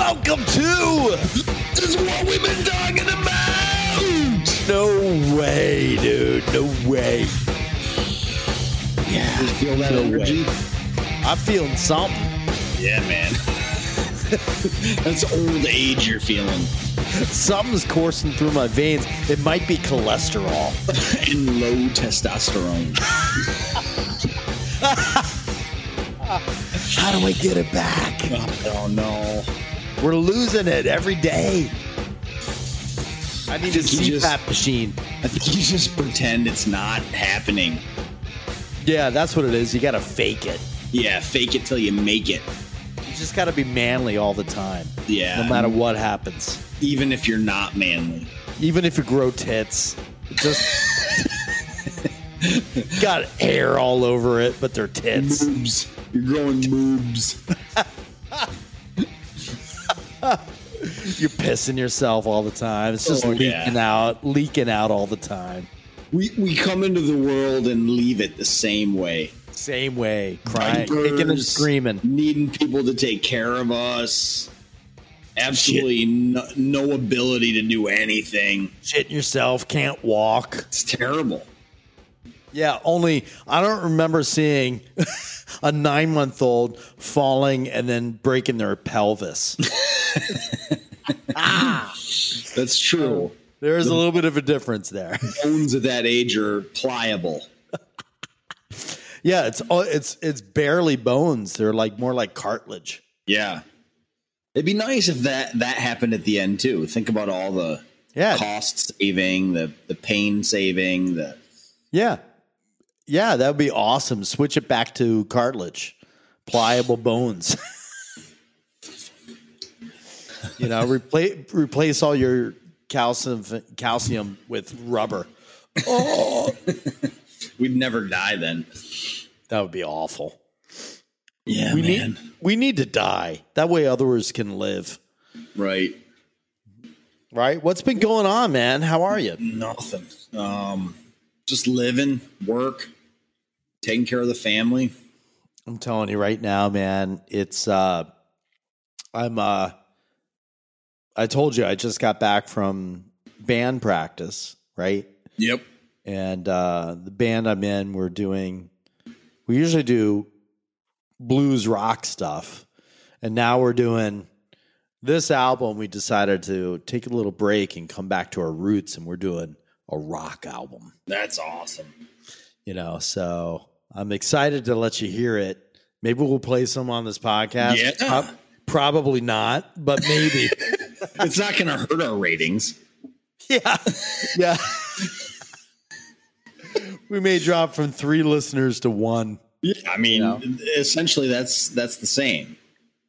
Welcome to This Is What We've Been Talking About. No way, dude. No way. Yeah. You feel that energy? I'm feeling something. Yeah, man. That's old age you're feeling. Something's coursing through my veins. It might be cholesterol. And low testosterone. How do I get it back? Oh, no. We're losing it every day. I need a CPAP machine. I think you just pretend it's not happening. Yeah, that's what it is. You got to fake it. Yeah, fake it till you make it. You just got to be manly all the time. Yeah. No matter what happens. Even if you're not manly. Even if you grow tits. Just got hair all over it, but they're tits. Moobs. You're growing moobs. You're pissing yourself all the time. It's just leaking out all the time. We come into the world and leave it the same way. Same way. Crying, kicking and screaming. Needing people to take care of us. Absolutely no ability to do anything. Shitting yourself. Can't walk. It's terrible. Yeah, only I don't remember seeing a 9-month-old falling and then breaking their pelvis. That's true. There is a little bit of a difference there. Bones at that age are pliable. Yeah, it's barely bones. They're like more like cartilage. Yeah, it'd be nice if that happened at the end too. Think about all the cost saving, the pain saving, the yeah, that would be awesome. Switch it back to cartilage, pliable bones. You know, replace all your calcium with rubber. Oh, we'd never die then. That would be awful. Yeah, we need to die. That way others can live. Right. Right. What's been going on, man? How are you? Nothing. Just living, work, taking care of the family. I'm telling you right now, man, it's, I told you, I just got back from band practice, right? Yep. And the band I'm in, we usually do blues rock stuff. And now we're doing this album. We decided to take a little break and come back to our roots. And we're doing a rock album. That's awesome. You know, so I'm excited to let you hear it. Maybe we'll play some on this podcast. Yeah. Probably not, but maybe. It's not going to hurt our ratings. Yeah. Yeah. We may drop from 3 listeners to 1. Yeah, I mean, you know? Essentially that's the same.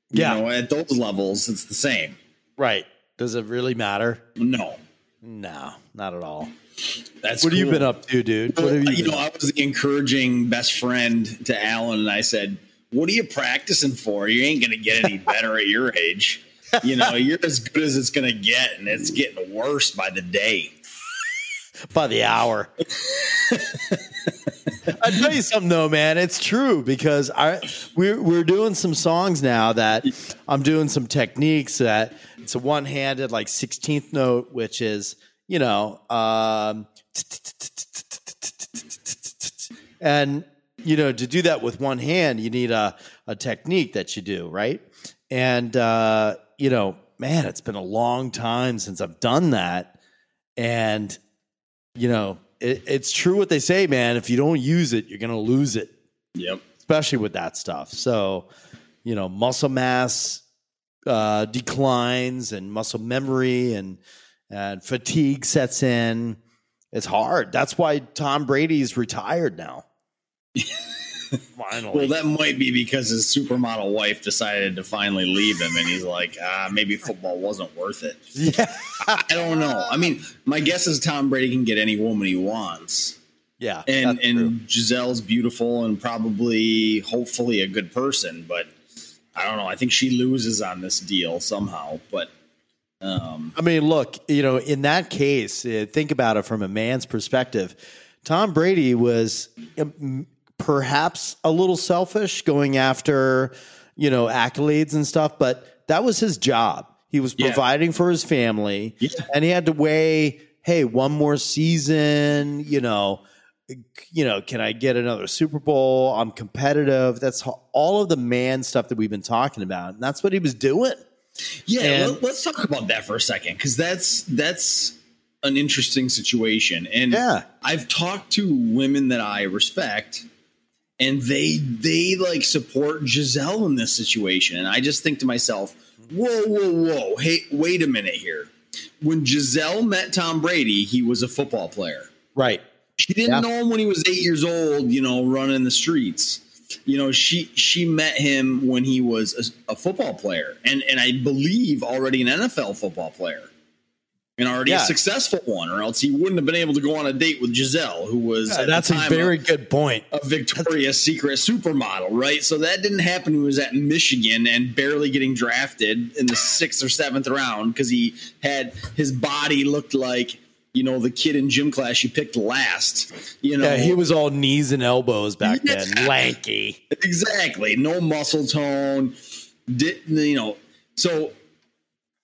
Yeah. You know, at those levels, it's the same. Right. Does it really matter? No, not at all. That's what cool. Have you been up to, dude? What have you know, I was the encouraging best friend to Alan, and I said, what are you practicing for? You ain't going to get any better at your age. You know, you're as good as it's going to get, and it's getting worse by the day. By the hour. I'll tell you something, though, man. It's true, because we're doing some songs now that I'm doing some techniques that it's a one-handed, like, 16th note, which is, you know, and, you know, to do that with one hand, you need a technique that you do, right? And, you know, man, it's been a long time since I've done that. And, you know, it's true what they say, man. If you don't use it, you're going to lose it. Yep. Especially with that stuff. So, you know, muscle mass declines and muscle memory and fatigue sets in. It's hard. That's why Tom Brady's retired now. Finally. Well, that might be because his supermodel wife decided to finally leave him, and he's like, maybe football wasn't worth it. Yeah. I don't know. I mean, my guess is Tom Brady can get any woman he wants. Yeah. And Giselle's beautiful and probably, hopefully, a good person, but I don't know. I think she loses on this deal somehow, but I mean, look, you know, in that case, think about it from a man's perspective. Tom Brady was perhaps a little selfish going after, you know, accolades and stuff, but That was his job. He was providing for his family, and he had to weigh, hey, one more season, you know, can I get another Super Bowl? I'm competitive. That's all of the man stuff that we've been talking about. And that's what he was doing. Yeah. And let's talk about that for a second, because that's an interesting situation. And I've talked to women that I respect, and they like support Giselle in this situation. And I just think to myself, whoa. Hey, wait a minute here. When Giselle met Tom Brady, he was a football player. Right. She didn't know him when he was 8 years old, you know, running the streets. You know, she met him when he was a football player. And I believe already an NFL football player, and already a successful one, or else he wouldn't have been able to go on a date with Giselle, who was at the time, a very good point. A Victoria's Secret supermodel, right? So that didn't happen. He was at Michigan and barely getting drafted in the 6th or 7th round because he had his body looked like, you know, the kid in gym class you picked last, you know. Yeah, he was all knees and elbows back then, lanky. Exactly. No muscle tone. Didn't, you know, so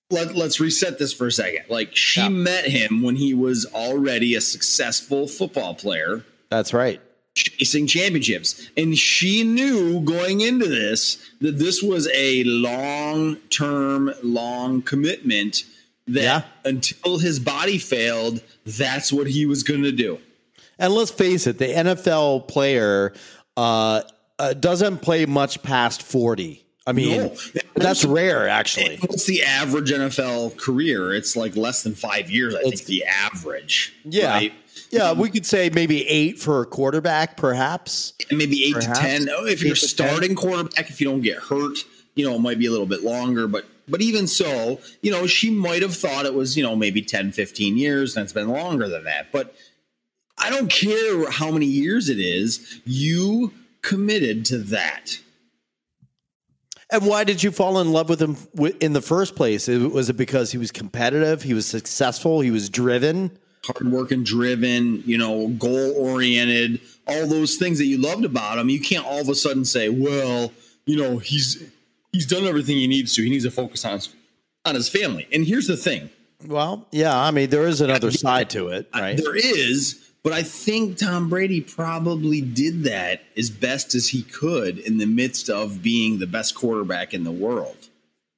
let's reset this for a second. Like, she met him when he was already a successful football player. That's right. Chasing championships. And she knew going into this that this was a long commitment, that until his body failed, that's what he was going to do. And let's face it, the NFL player doesn't play much past 40. I mean, that's rare, actually. What's the average NFL career? It's like less than 5 years, I think, the average. Yeah. Right? Yeah, we could say maybe 8 for a quarterback, perhaps. Maybe 8 to 10. Oh, if you're starting quarterback, if you don't get hurt, you know, it might be a little bit longer, but even so, you know, she might have thought it was, you know, maybe 10, 15 years. And it's been longer than that. But I don't care how many years it is. You committed to that. And why did you fall in love with him in the first place? Was it because he was competitive? He was successful? He was driven? Hardworking, driven, you know, goal-oriented. All those things that you loved about him. You can't all of a sudden say, well, you know, He's done everything he needs to. He needs to focus on his family. And here's the thing. Well, yeah, I mean, there is another side to it, right? There is, but I think Tom Brady probably did that as best as he could in the midst of being the best quarterback in the world.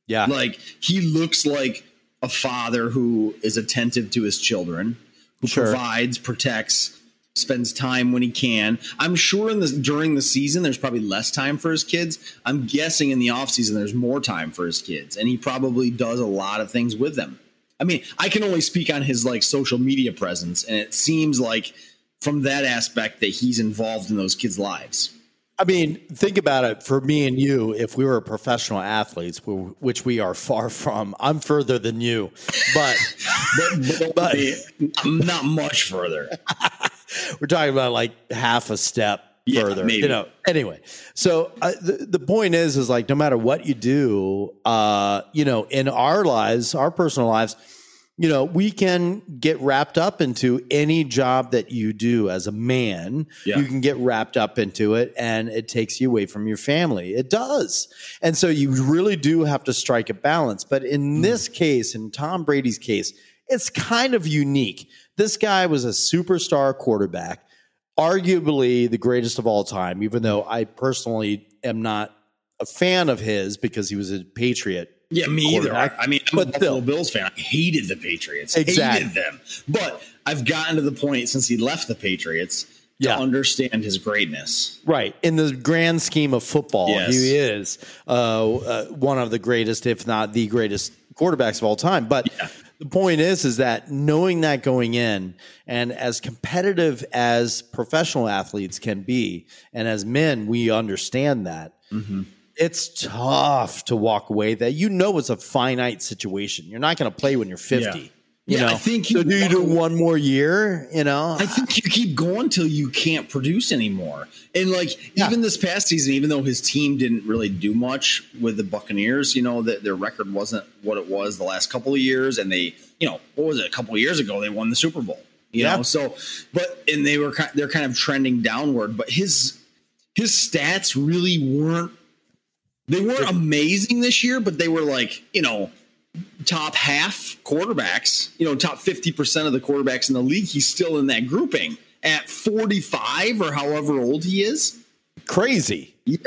Yeah. Like, he looks like a father who is attentive to his children, who provides, protects, spends time when he can. I'm sure during the season, there's probably less time for his kids. I'm guessing in the off season, there's more time for his kids, and he probably does a lot of things with them. I mean, I can only speak on his like social media presence, and it seems like from that aspect that he's involved in those kids' lives. I mean, think about it for me and you. If we were professional athletes, which we are far from, I'm further than you, but I'm not much further. We're talking about like half a step further, maybe. You know, anyway. So the point is like, no matter what you do, you know, in our lives, our personal lives, you know, we can get wrapped up into any job that you do as a man. Yeah. You can get wrapped up into it, and it takes you away from your family. It does. And so you really do have to strike a balance. But in this case, in Tom Brady's case, it's kind of unique. This guy was a superstar quarterback, arguably the greatest of all time, even though I personally am not a fan of his because he was a Patriot. Yeah, me either. I mean, I'm a Buffalo Bills fan. I hated the Patriots. Exactly. Hated them. But I've gotten to the point since he left the Patriots to understand his greatness. Right. In the grand scheme of football, he is one of the greatest, if not the greatest quarterbacks of all time. But the point is that knowing that going in, and as competitive as professional athletes can be, and as men, we understand that it's tough to walk away. That, you know, it's a finite situation. You're not going to play when you're 50. You know, I think so. Do you do one more year? You know, I think you keep going till you can't produce anymore. And like even this past season, even though his team didn't really do much with the Buccaneers, you know, that their record wasn't what it was the last couple of years, and they, you know, what was it, a couple of years ago they won the Super Bowl, you know, so and they're kind of trending downward, but his stats really weren't They weren't amazing this year, but they were like, you know, top half quarterbacks, you know, top 50% of the quarterbacks in the league. He's still in that grouping at 45 or however old he is. Crazy. Yeah.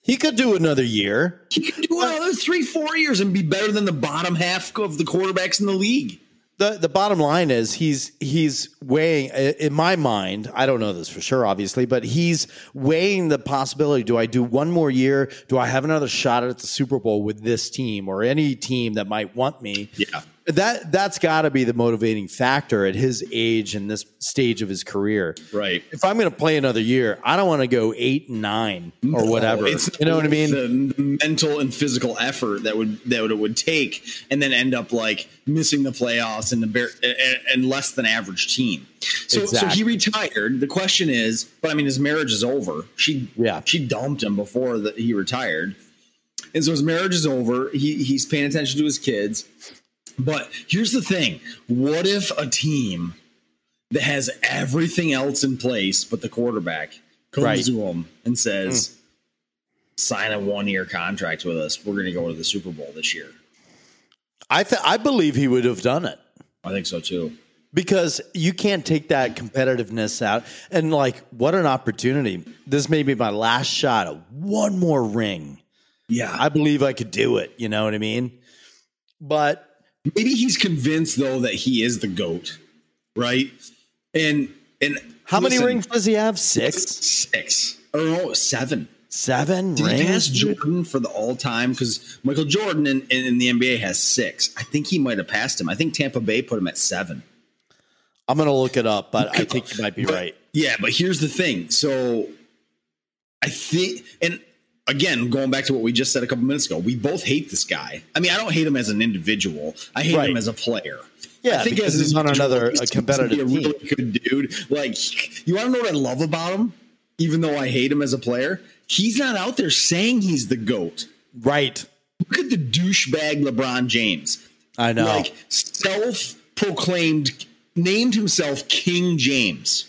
He could do another year. He could do another 3-4 years and be better than the bottom half of the quarterbacks in the league. The bottom line is he's weighing, in my mind, I don't know this for sure, obviously, but he's weighing the possibility. Do I do one more year? Do I have another shot at the Super Bowl with this team or any team that might want me? Yeah. That's got to be the motivating factor at his age and this stage of his career. Right. If I'm going to play another year, I don't want to go 8-9 or whatever. You know what I mean? The mental and physical effort that it would take, and then end up like missing the playoffs and and less than average team. So, exactly. So he retired. The question is, but I mean, his marriage is over. She dumped him before he retired, and so his marriage is over. He's paying attention to his kids. But here's the thing. What if a team that has everything else in place but the quarterback comes to him and says, sign a 1-year contract with us. We're going to go to the Super Bowl this year. I believe he would have done it. I think so, too. Because you can't take that competitiveness out. And, like, what an opportunity. This may be my last shot at one more ring. Yeah. I believe I could do it. You know what I mean? But maybe he's convinced, though, that he is the GOAT, right? And how many rings does he have? Six. Or no, seven. Seven rings? Did he pass Jordan for the all-time? Because Michael Jordan in the NBA has six. I think he might have passed him. I think Tampa Bay put him at seven. I'm going to look it up, but I think you might be right. Yeah, but here's the thing. So I think – and again, going back to what we just said a couple minutes ago, we both hate this guy. I mean, I don't hate him as an individual. I hate him as a player. Yeah, I think as he's on another a competitive team. He's a really good dude. Like, you want to know what I love about him? Even though I hate him as a player, he's not out there saying he's the GOAT. Right. Look at the douchebag LeBron James. I know. Like, self-proclaimed, named himself King James.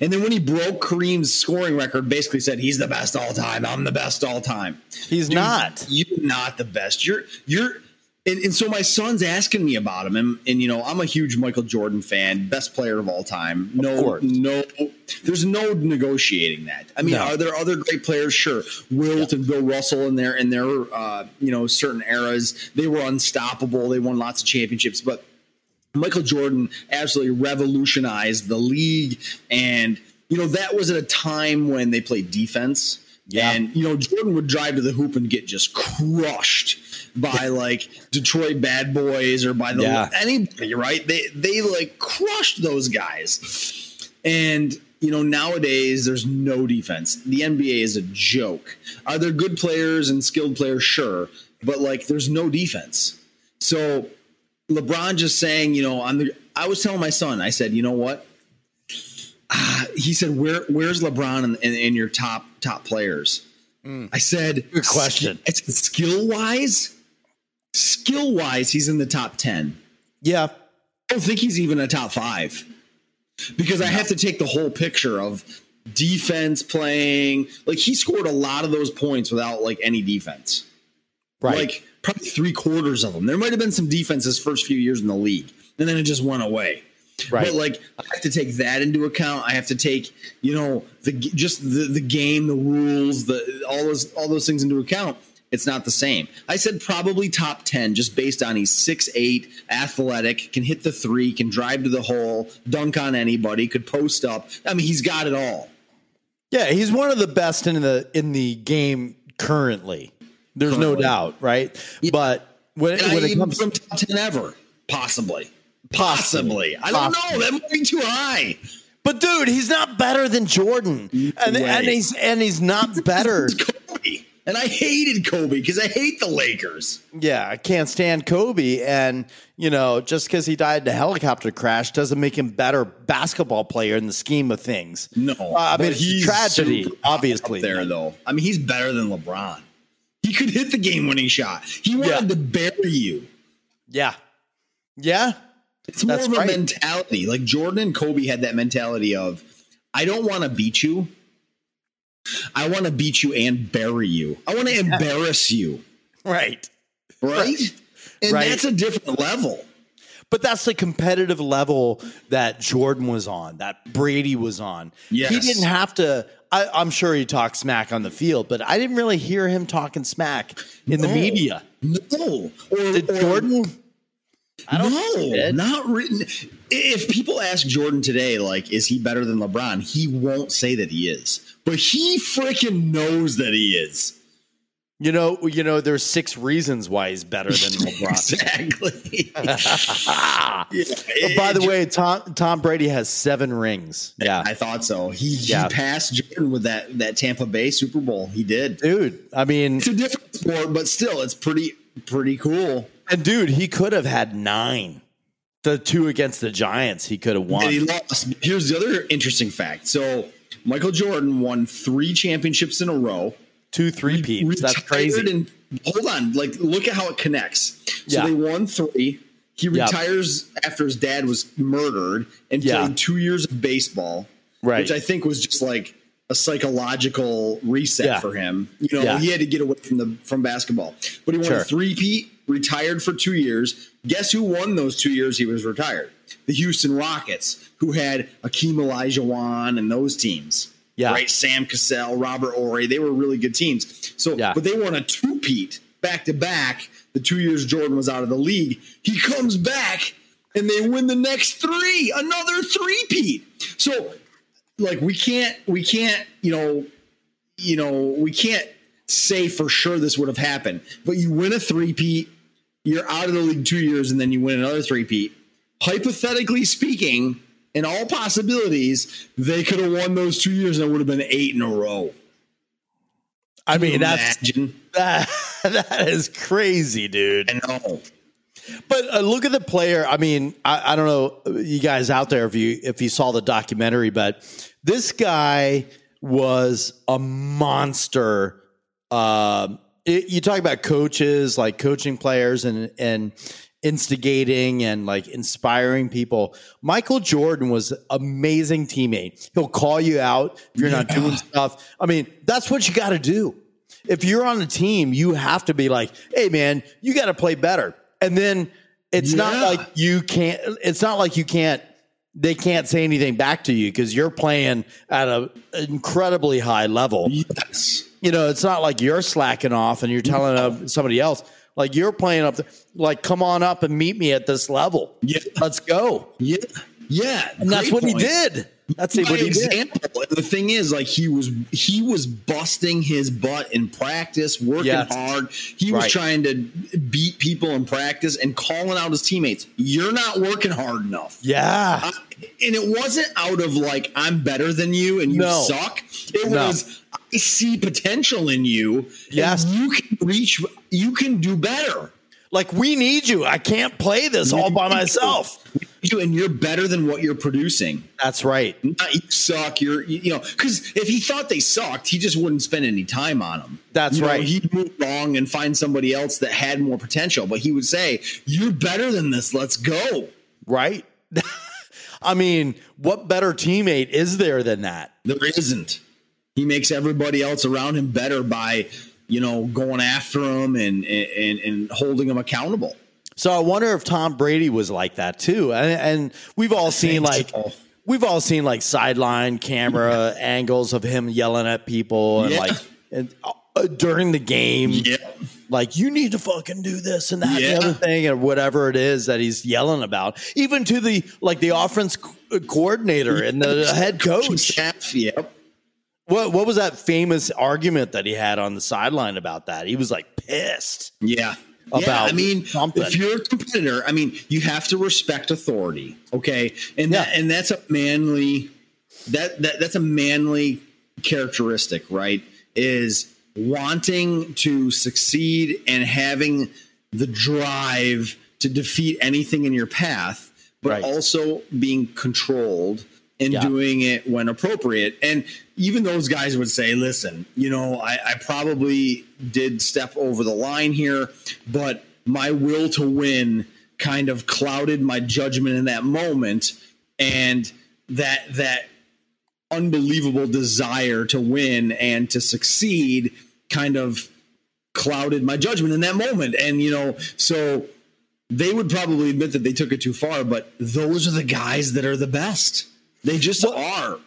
And then when he broke Kareem's scoring record, basically said, he's the best all time. I'm the best all time. He's not. You're not the best. And so my son's asking me about him. And, you know, I'm a huge Michael Jordan fan, best player of all time. No, there's no negotiating that. I mean, are there other great players? Sure. Wilt and Bill Russell in their you know, certain eras, they were unstoppable. They won lots of championships, but Michael Jordan absolutely revolutionized the league. And, you know, that was at a time when they played defense. Yeah. And, you know, Jordan would drive to the hoop and get just crushed by, like, Detroit Bad Boys or by anybody, right? They like, crushed those guys. And, you know, nowadays there's no defense. The NBA is a joke. Are there good players and skilled players? Sure. But, like, there's no defense. So LeBron just saying, you know, I was telling my son, I said, you know what? He said, where's LeBron in your top players? I said, good question. I said, skill wise, he's in the top 10. Yeah. I don't think he's even a top 5 because I have to take the whole picture of defense playing. Like, he scored a lot of those points without like any defense. Right. Like, probably 3/4 of them. There might have been some defense his first few years in the league, and then it just went away. Right. But, like, I have to take that into account. I have to take, you know, the game, the rules, all those things into account. It's not the same. I said probably top 10 just based on he's 6'8", athletic, can hit the three, can drive to the hole, dunk on anybody, could post up. I mean, he's got it all. Yeah, he's one of the best in the game currently. There's no doubt, right? Yeah. But when it comes from top 10 ever, possibly. I don't know. That might be too high. But dude, he's not better than Jordan, and he's not better. Kobe. And I hated Kobe because I hate the Lakers. Yeah, I can't stand Kobe, and you know, just because he died in a helicopter crash doesn't make him better basketball player in the scheme of things. No, I mean, he's tragedy, obviously. Up there though, I mean, he's better than LeBron. He could hit the game-winning shot. He wanted to bury you. Yeah. It's more of a mentality. Like, Jordan and Kobe had that mentality of, I don't want to beat you. I want to beat you and bury you. I want to embarrass you. Right. Right. And that's a different level. But that's the competitive level that Jordan was on, that Brady was on. Yes. He didn't have to. I'm sure he talked smack on the field, but I didn't really hear him talking smack in the media. No. Did Jordan? I don't know. Not written. If people ask Jordan today, like, is he better than LeBron? He won't say that he is, but he freaking knows that he is. You know, there's 6 reasons why he's better than LeBron. Exactly. Yeah. By the way, Tom Brady has 7 rings. Yeah, I thought so. He passed Jordan with that Tampa Bay Super Bowl. He did. Dude, I mean, it's a different sport, but still, it's pretty cool. And dude, he could have had 9. The 2 against the Giants, he could have won. And he lost. Here's the other interesting fact. So Michael Jordan won 3 championships in a row. 2 3 peeps. That's crazy. And, hold on. Like, look at how it connects. So they won 3. He retires after his dad was murdered and played 2 years of baseball, which I think was just like a psychological reset for him. You know, he had to get away from basketball, but he won 3-peat, retired for 2 years. Guess who won those 2 years he was retired? The Houston Rockets, who had Hakeem Olajuwon and those teams. Yeah. Right. Sam Cassell, Robert Ory. They were really good teams. So, but they won a 2-peat back to back. The 2 years Jordan was out of the league, he comes back and they win the next 3, another 3-peat. So like, we can't, we can't say for sure this would have happened, but you win a 3-peat, you're out of the league 2 years, and then you win another 3-peat. Hypothetically speaking, in all possibilities, they could have won those 2 years, and it would have been 8 in a row. I mean, that is crazy, dude. I know. But look at the player. I mean, I don't know, you guys out there, if you saw the documentary, but this guy was a monster. You talk about coaches, like coaching players and instigating and like inspiring people. Michael Jordan was an amazing teammate. He'll call you out if you're not doing stuff. I mean, that's what you got to do. If you're on a team, you have to be like, hey man, you got to play better. And then it's not like you can't, they can't say anything back to you because you're playing at an incredibly high level. Yes. You know, it's not like you're slacking off and you're telling somebody else, like, you're playing up, like, come on up and meet me at this level. Yeah. Let's go. Yeah. Yeah. And that's what he did. That's what he did. The thing is, like, he was busting his butt in practice, working hard. He was trying to beat people in practice and calling out his teammates. You're not working hard enough. Yeah. And it wasn't out of like, I'm better than you and you suck. It was, I see potential in you. Yes. You can reach, you can do better. Like, we need you. I can't play this all by myself. And you're better than what you're producing. That's right. Not, you suck. You know, because if he thought they sucked, he just wouldn't spend any time on them. That's right. He'd move along and find somebody else that had more potential. But he would say, you're better than this. Let's go. Right. I mean, what better teammate is there than that? There isn't. He makes everybody else around him better by, you know, going after him and holding him accountable. So I wonder if Tom Brady was like that too. And we've all seen like sideline camera angles of him yelling at people and like during the game, like, you need to fucking do this and that and the other thing and whatever it is that he's yelling about, even to the, like, the offense coordinator and the head coach. Yep. What was that famous argument that he had on the sideline about that? He was like pissed. Yeah. About I mean, something. If you're a competitor, I mean, you have to respect authority. Okay. And that's a manly characteristic, right? Is wanting to succeed and having the drive to defeat anything in your path, but also being controlled and doing it when appropriate. And even those guys would say, listen, you know, I probably did step over the line here, but my will to win kind of clouded my judgment in that moment. And that unbelievable desire to win and to succeed kind of clouded my judgment in that moment. And, you know, so they would probably admit that they took it too far, but those are the guys that are the best. They just are.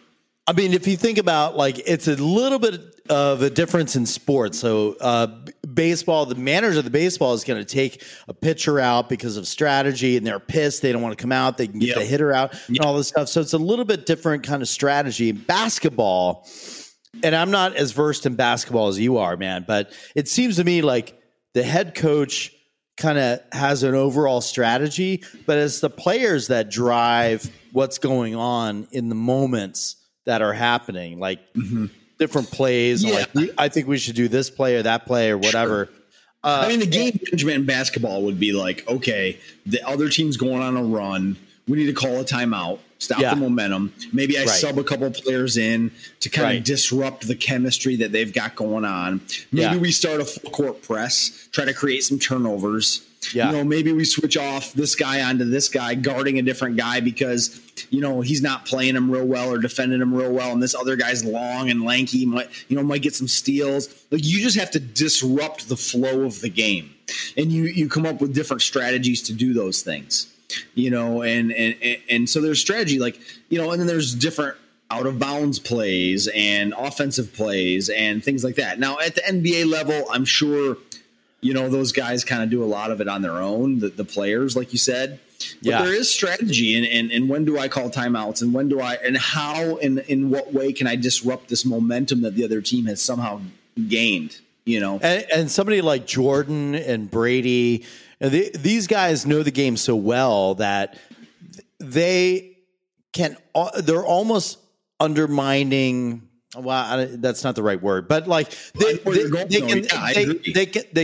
I mean, if you think about, like, it's a little bit of a difference in sports. So baseball, the manager of the baseball is going to take a pitcher out because of strategy, and they're pissed. They don't want to come out. They can get the hitter out and all this stuff. So it's a little bit different kind of strategy. Basketball, and I'm not as versed in basketball as you are, man, but it seems to me like the head coach kind of has an overall strategy, but it's the players that drive what's going on in the moments that are happening, like different plays. Yeah. Like, I think we should do this play or that play or whatever. Sure. I mean, the game management in basketball would be like, okay, the other team's going on a run. We need to call a timeout, stop the momentum. Maybe I sub a couple players in to kind of disrupt the chemistry that they've got going on. Maybe we start a full court press, try to create some turnovers. Yeah. You know, maybe we switch off this guy onto this guy, guarding a different guy because, you know, he's not playing him real well or defending him real well. And this other guy's long and lanky, might get some steals. Like, you just have to disrupt the flow of the game. And you come up with different strategies to do those things, you know, and so there's strategy, like, you know, and then there's different out of bounds plays and offensive plays and things like that. Now, at the NBA level, I'm sure, you know, those guys kind of do a lot of it on their own, the players, like you said. But there is strategy, and when do I call timeouts, and when do I, and how, and in what way can I disrupt this momentum that the other team has somehow gained, you know? And somebody like Jordan and Brady, and these guys know the game so well that they're almost undermining. Well, that's not the right word, but like they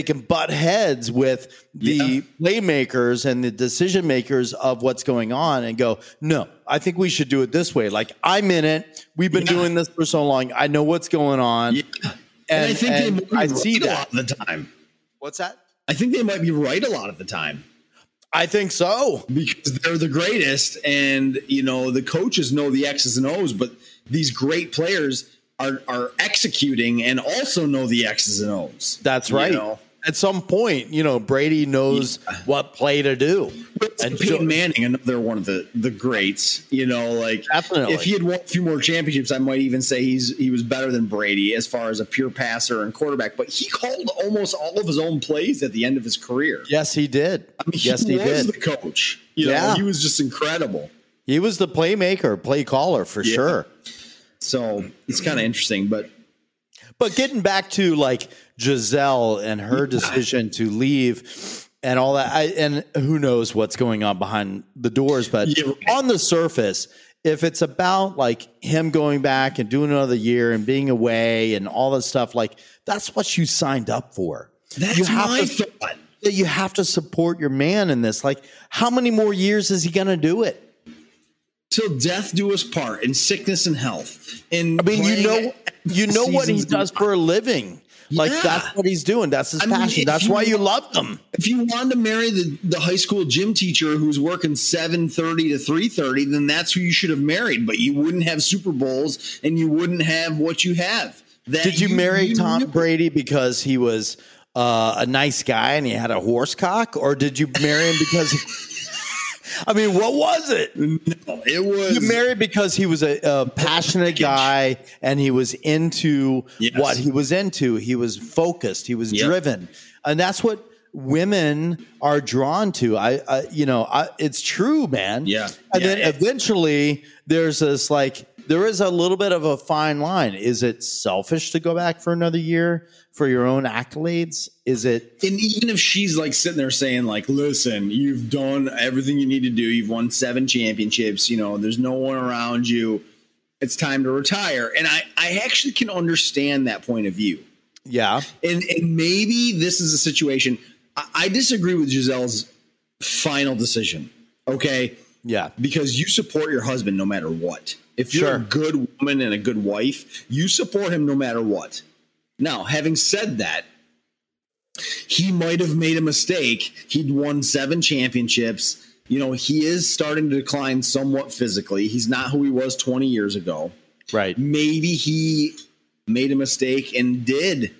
can butt heads with the playmakers and the decision makers of what's going on and go, no, I think we should do it this way. Like, I'm in it. We've been doing this for so long. I know what's going on. Yeah. And I think I see that a lot of the time. What's that? I think they might be right a lot of the time. I think so. Because they're the greatest. And, you know, the coaches know the X's and O's, but these great players are executing and also know the X's and O's. That's right. You know? At some point, you know, Brady knows what play to do. And Peyton Manning, another one of the greats, you know, like, definitely. If he had won a few more championships, I might even say he was better than Brady as far as a pure passer and quarterback, but he called almost all of his own plays at the end of his career. Yes, he did. I mean, he was the coach. You know, he was just incredible. He was the playmaker, play caller for sure. So it's kind of interesting, but getting back to like Giselle and her decision to leave and all that, and who knows what's going on behind the doors, but on the surface, if it's about like him going back and doing another year and being away and all that stuff, like, that's what you signed up for. That's my thought. You have to support your man in this. Like, how many more years is he going to do it? Till death do us part, in sickness and health. And I mean, you know what he does for a living. Like, that's what he's doing. That's his passion. That's why you love him. If you wanted to marry the high school gym teacher who's working 7:30 to 3:30, then that's who you should have married. But you wouldn't have Super Bowls, and you wouldn't have what you have. Did you marry Tom Brady because he was a nice guy and he had a horse cock, or did you marry him because? I mean, what was it? No, it was. You married because he was a passionate guy and he was into what he was into. He was focused. He was driven. And that's what women are drawn to. I it's true, man. Yeah. And then eventually there's this, like, there is a little bit of a fine line. Is it selfish to go back for another year for your own accolades? Is it? And even if she's like sitting there saying like, listen, you've done everything you need to do. You've won 7 championships. You know, there's no one around you. It's time to retire. And I actually can understand that point of view. Yeah. And maybe this is a situation. I disagree with Giselle's final decision. Okay. Yeah. Because you support your husband no matter what. If you're a good woman and a good wife, you support him no matter what. Now, having said that, he might have made a mistake. He'd won 7 championships. You know, he is starting to decline somewhat physically. He's not who he was 20 years ago. Right. Maybe he made a mistake and did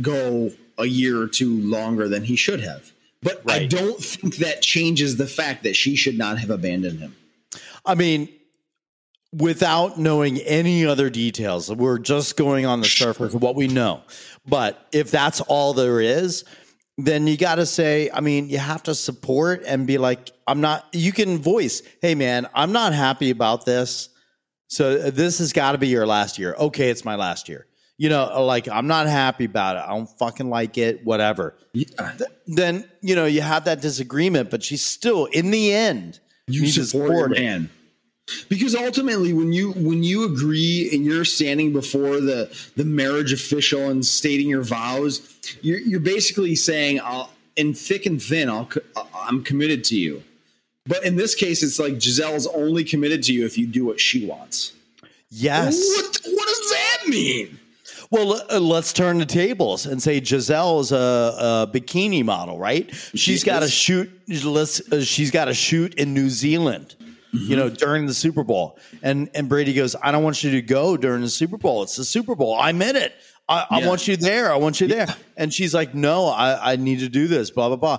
go a year or two longer than he should have. But right. I don't think that changes the fact that she should not have abandoned him. I mean, without knowing any other details, we're just going on the surface of what we know. But if that's all there is, then you got to say, I mean, you have to support and be like, I'm not, you can voice, hey man, I'm not happy about this. So this has got to be your last year. Okay. It's my last year. You know, like, I'm not happy about it. I don't fucking like it, whatever. Yeah. Then, you know, you have that disagreement, but she's still, in the end, you support her, man. Because ultimately, when you agree and you're standing before the marriage official and stating your vows, you're basically saying, in thick and thin, I'm committed to you. But in this case, it's like Giselle's only committed to you if you do what she wants. Yes. What does that mean? Well, let's turn the tables and say Giselle is a bikini model, right? She's got to shoot. She's got to shoot in New Zealand, mm-hmm. you know, during the Super Bowl. And Brady goes, I don't want you to go during the Super Bowl. It's the Super Bowl. I'm in it. I want you there. I want you there. Yeah. And she's like, no, I need to do this, blah, blah, blah.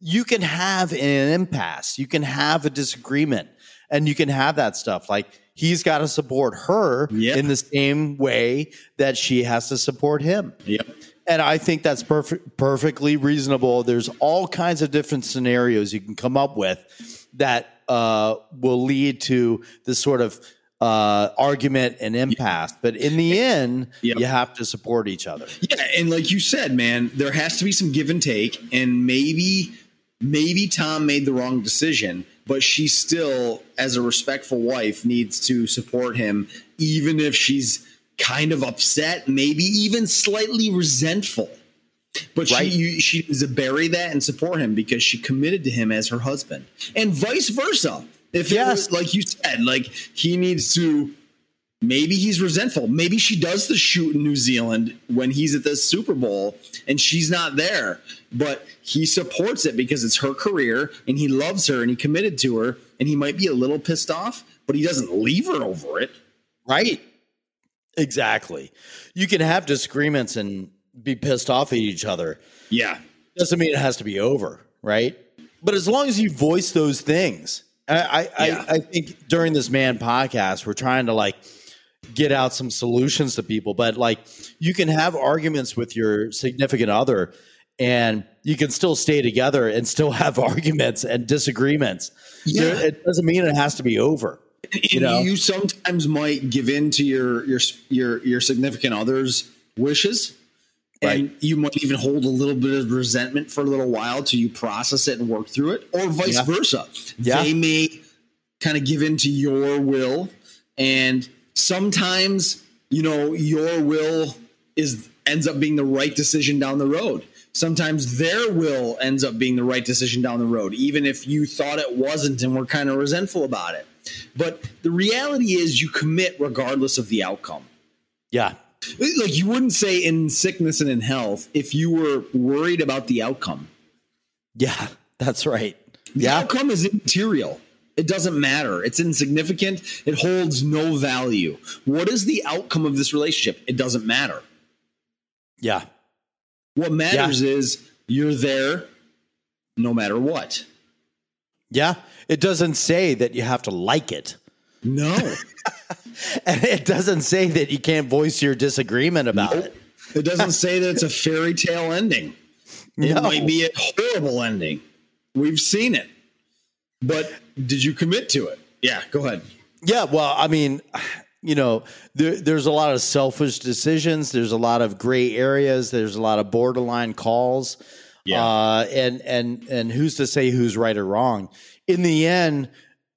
You can have an impasse. You can have a disagreement and you can have that stuff like. He's got to support her in the same way that she has to support him. Yep. And I think that's perfectly reasonable. There's all kinds of different scenarios you can come up with that will lead to this sort of argument and impasse. But in the end, you have to support each other. Yeah, and like you said, man, there has to be some give and take. And maybe Tom made the wrong decision. But she still, as a respectful wife, needs to support him, even if she's kind of upset, maybe even slightly resentful. But right. she needs to bury that and support him because she committed to him as her husband, and vice versa. If it was, like you said, like he needs to, maybe he's resentful. Maybe she does the shoot in New Zealand when he's at the Super Bowl and she's not there. But he supports it because it's her career and he loves her and he committed to her, and he might be a little pissed off, but he doesn't leave her over it. Right. Exactly. You can have disagreements and be pissed off at each other. Yeah. Doesn't mean it has to be over. Right. But as long as you voice those things, I think during this Man podcast, we're trying to like get out some solutions to people, but like you can have arguments with your significant other and you can still stay together and still have arguments and disagreements. Yeah. It doesn't mean it has to be over. You know? You sometimes might give in to your significant other's wishes, right. And you might even hold a little bit of resentment for a little while till you process it and work through it, or vice versa. Yeah. They may kind of give in to your will, and sometimes, you know, your will ends up being the right decision down the road. Sometimes their will ends up being the right decision down the road, even if you thought it wasn't and were kind of resentful about it. But the reality is you commit regardless of the outcome. Yeah. Like you wouldn't say in sickness and in health if you were worried about the outcome. Yeah, that's right. The outcome is immaterial. It doesn't matter. It's insignificant. It holds no value. What is the outcome of this relationship? It doesn't matter. Yeah. What matters is you're there no matter what. Yeah. It doesn't say that you have to like it. No. And it doesn't say that you can't voice your disagreement about it. It doesn't say that it's a fairy tale ending. It might be a horrible ending. We've seen it. But did you commit to it? Yeah, go ahead. Yeah, well, I mean, you know, there's a lot of selfish decisions. There's a lot of gray areas. There's a lot of borderline calls. Yeah. And who's to say who's right or wrong? In the end,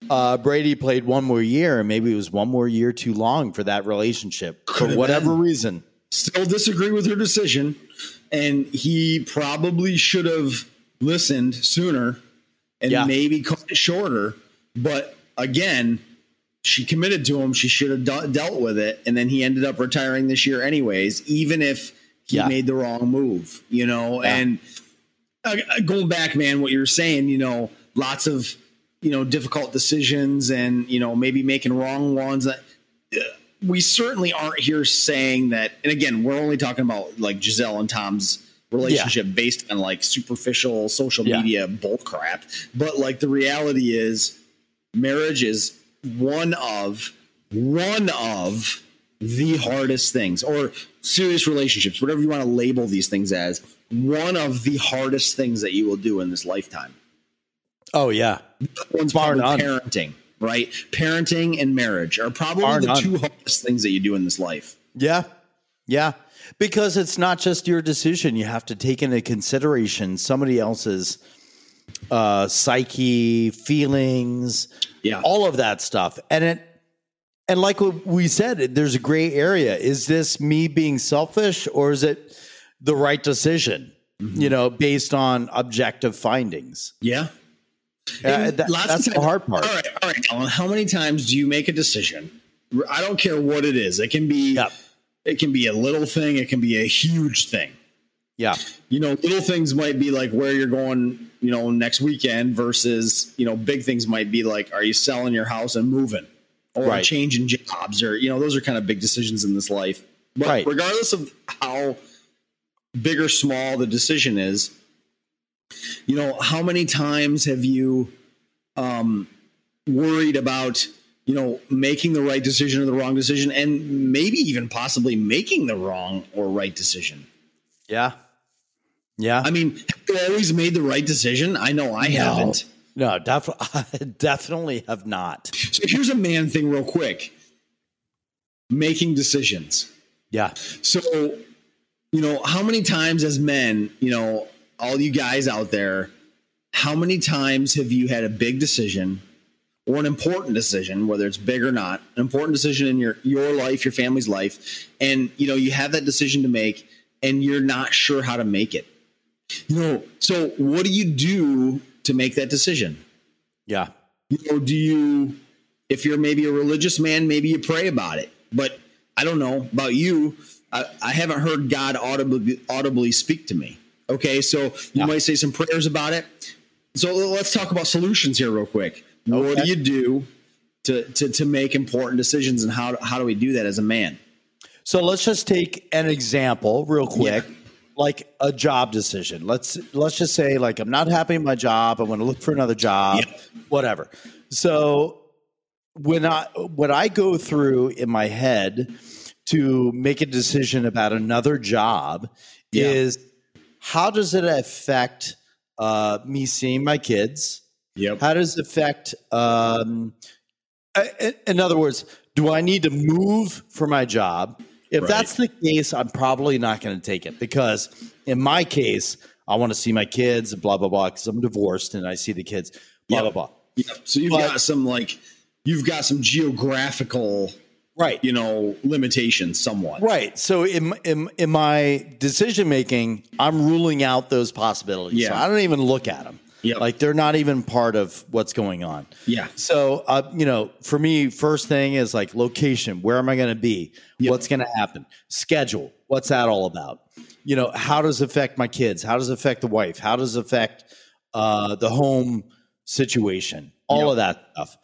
Brady played one more year, and maybe it was one more year too long for that relationship. Could've for whatever reason. Still disagree with her decision, and he probably should have listened sooner and maybe cut it shorter. But again, she committed to him. She should have dealt with it. And then he ended up retiring this year anyways, even if he made the wrong move, you know. Yeah. And going back, man, what you were saying, you know, lots of, you know, difficult decisions and, you know, maybe making wrong ones. we certainly aren't here saying that. And again, we're only talking about like Giselle and Tom's relationship based on like superficial social media bull crap. But like the reality is marriage is one of the hardest things, or serious relationships, whatever you want to label these things as, one of the hardest things that you will do in this lifetime. Oh yeah. One's probably parenting, right? Parenting and marriage are probably two hardest things that you do in this life. Yeah. Yeah. Because it's not just your decision. You have to take into consideration somebody else's psyche, feelings, all of that stuff. And like what we said, there's a gray area. Is this me being selfish, or is it the right decision, based on objective findings? Yeah. That's the hard part. All right, Alan, how many times do you make a decision? I don't care what it is. It can be a little thing. It can be a huge thing. Yeah. Little things might be like where you're going, next weekend versus, big things might be like, are you selling your house and moving, or changing jobs, or, those are kind of big decisions in this life. But regardless of how big or small the decision is, how many times have you worried about, making the right decision or the wrong decision, and maybe even possibly making the wrong or right decision? Yeah. Yeah. I mean, have you always made the right decision? I know I haven't. No, definitely have not. So here's a man thing real quick. Making decisions. Yeah. So, how many times as men, all you guys out there, how many times have you had a big decision or an important decision, whether it's big or not, an important decision in your life, your family's life, and you have that decision to make and you're not sure how to make it? So what do you do to make that decision? Yeah. If you're maybe a religious man, maybe you pray about it, but I don't know about you. I haven't heard God audibly speak to me. Okay, so you might say some prayers about it. So let's talk about solutions here real quick. Okay. What do you do to make important decisions, and how do we do that as a man? So let's just take an example real quick, like a job decision. Let's just say, like, I'm not happy in my job. I want to look for another job, whatever. So when I go through in my head to make a decision about another job is, how does it affect me seeing my kids? Yep. How does it affect, in other words, do I need to move for my job? If that's the case, I'm probably not going to take it, because in my case, I want to see my kids and blah, blah, blah, because I'm divorced and I see the kids, blah, blah, blah. Yep. So you've got some geographical limitations somewhat. Right. So in my decision-making, I'm ruling out those possibilities. Yeah. So I don't even look at them. Yep. Like, they're not even part of what's going on. Yeah. So, for me, first thing is like location. Where am I going to be? Yep. What's going to happen? Schedule. What's that all about? How does it affect my kids? How does it affect the wife? How does it affect the home situation? All of that stuff.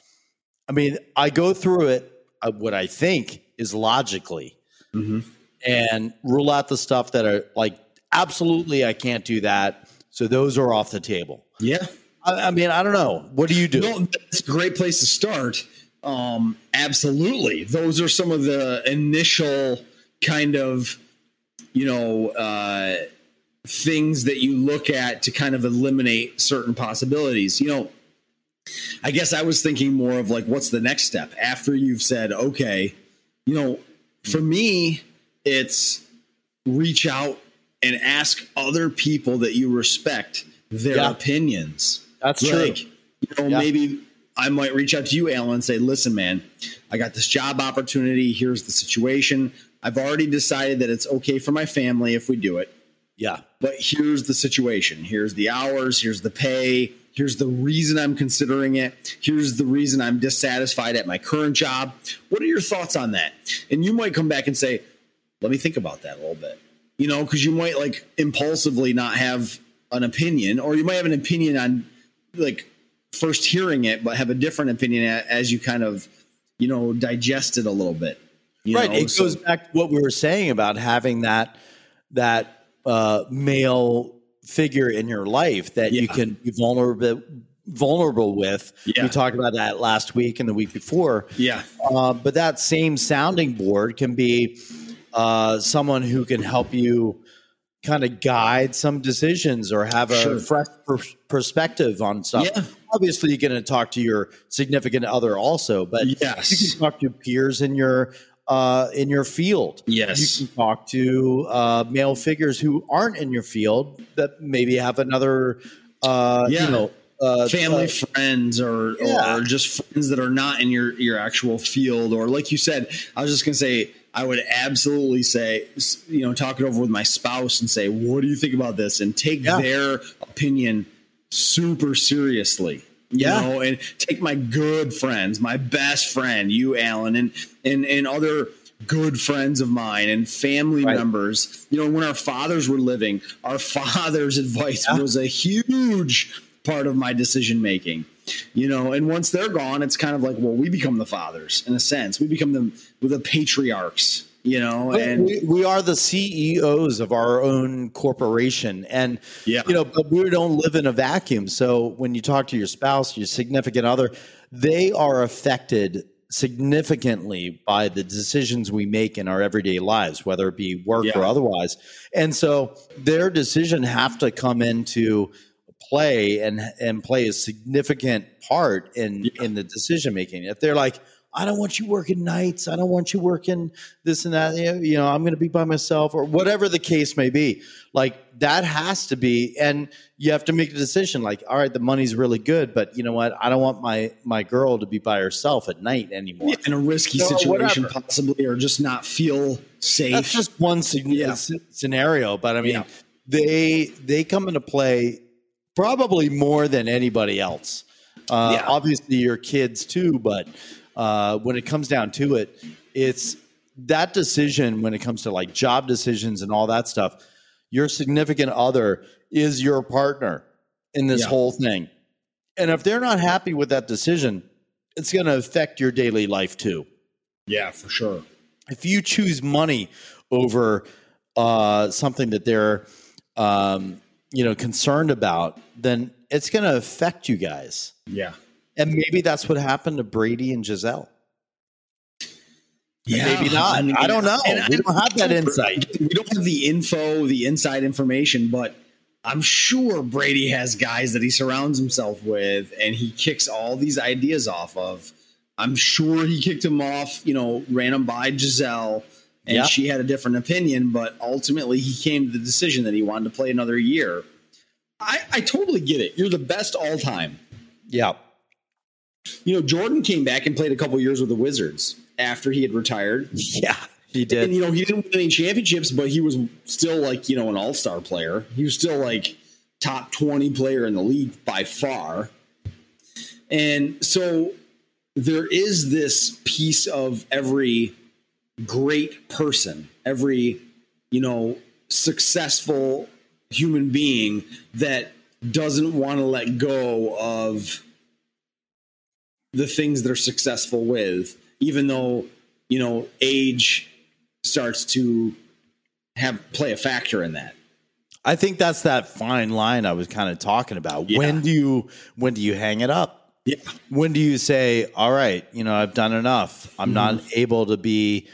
I mean, I go through it. What I think is logically, and rule out the stuff that are like, absolutely, I can't do that. So those are off the table. Yeah. I mean, I don't know. What do you do? Well, that's a great place to start. Absolutely. Those are some of the initial kind of, things that you look at to kind of eliminate certain possibilities, I guess I was thinking more of like, what's the next step after you've said, okay, for me, it's reach out and ask other people that you respect their opinions. That's true. Maybe I might reach out to you, Alan, and say, listen, man, I got this job opportunity. Here's the situation. I've already decided that it's okay for my family if we do it. Yeah. But here's the situation. Here's the hours. Here's the pay. Here's the reason I'm considering it. Here's the reason I'm dissatisfied at my current job. What are your thoughts on that? And you might come back and say, let me think about that a little bit, because you might like impulsively not have an opinion, or you might have an opinion on like first hearing it, but have a different opinion as you kind of you know, digested a little bit. Right. It goes back to what we were saying about having that male figure in your life that you can be vulnerable with. Yeah. We talked about that last week and the week before. Yeah. But that same sounding board can be someone who can help you kind of guide some decisions or have a fresh perspective on stuff. Yeah. Obviously, you're going to talk to your significant other also, but you can talk to peers in your field. Yes. You can talk to male figures who aren't in your field that maybe have another, family friends or just friends that are not in your actual field. Or like you said, I was just going to say, I would absolutely say, you know, talk it over with my spouse and say, what do you think about this? And take their opinion super seriously, you know, and take my good friends, my best friend, you, Alan, and other good friends of mine and family members. You know, when our fathers were living, our father's advice was a huge part of my decision making, you know, and once they're gone, it's kind of like, well, we become the fathers in a sense. We become the patriarchs, you know, and we are the CEOs of our own corporation. And, you know, but we don't live in a vacuum. So when you talk to your spouse, your significant other, they are affected significantly by the decisions we make in our everyday lives, whether it be work or otherwise. And so their decision have to come into play and play a significant part in the decision making. If they're like, I don't want you working nights, I don't want you working this and that, you know, I'm going to be by myself or whatever the case may be, like that has to be, and you have to make a decision like, all right, the money's really good, but you know what? I don't want my girl to be by herself at night anymore. Yeah, in a risky situation, whatever. Possibly, or just not feel safe. That's just one scenario, but I mean, they come into play probably more than anybody else. Obviously your kids too, but when it comes down to it, it's that decision when it comes to like job decisions and all that stuff, your significant other is your partner in this whole thing. And if they're not happy with that decision, it's going to affect your daily life too. Yeah, for sure. If you choose money over something that they're concerned about, then it's going to affect you guys. Yeah. And maybe that's what happened to Brady and Giselle. Yeah. And maybe not. I don't know. We don't have that insight. We don't have the inside information, but I'm sure Brady has guys that he surrounds himself with and he kicks all these ideas off of. I'm sure he kicked him off, you know, ran him by Giselle. And she had a different opinion, but ultimately he came to the decision that he wanted to play another year. I totally get it. You're the best all time. Yeah. You know, Jordan came back and played a couple years with the Wizards after he had retired. Yeah, he did. And, you know, he didn't win any championships, but he was still like, you know, an all-star player. He was still like top 20 player in the league by far. And so there is this piece of every great person, every, you know, successful human being that doesn't want to let go of the things they're successful with, even though, you know, age starts to play a factor in that. I think that's that fine line I was kind of talking about. Yeah. When do you hang it up? Yeah. When do you say, all right, you know, I've done enough. I'm not able to be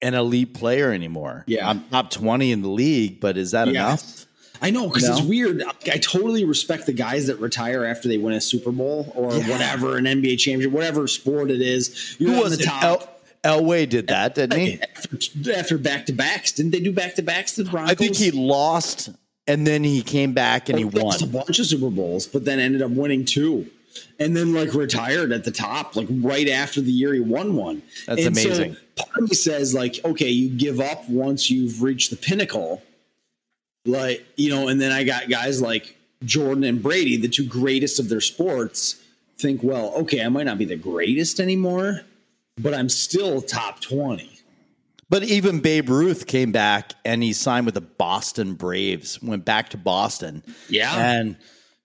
an elite player anymore. Yeah. I'm top 20 in the league, but is that enough? I know, because it's weird. I totally respect the guys that retire after they win a Super Bowl or whatever, an NBA championship, whatever sport it is. Who was the top? Elway did that, didn't he? After back-to-backs. Didn't they do back-to-backs to the Broncos? I think he lost, and then he came back and he won. He lost a bunch of Super Bowls, but then ended up winning two. And then like retired at the top, like right after the year he won one. That's amazing. So part of me says like, okay, you give up once you've reached the pinnacle, like, you know, and then I got guys like Jordan and Brady, the two greatest of their sports, think, well, okay, I might not be the greatest anymore, but I'm still top 20. But even Babe Ruth came back and he signed with the Boston Braves, went back to Boston. Yeah. And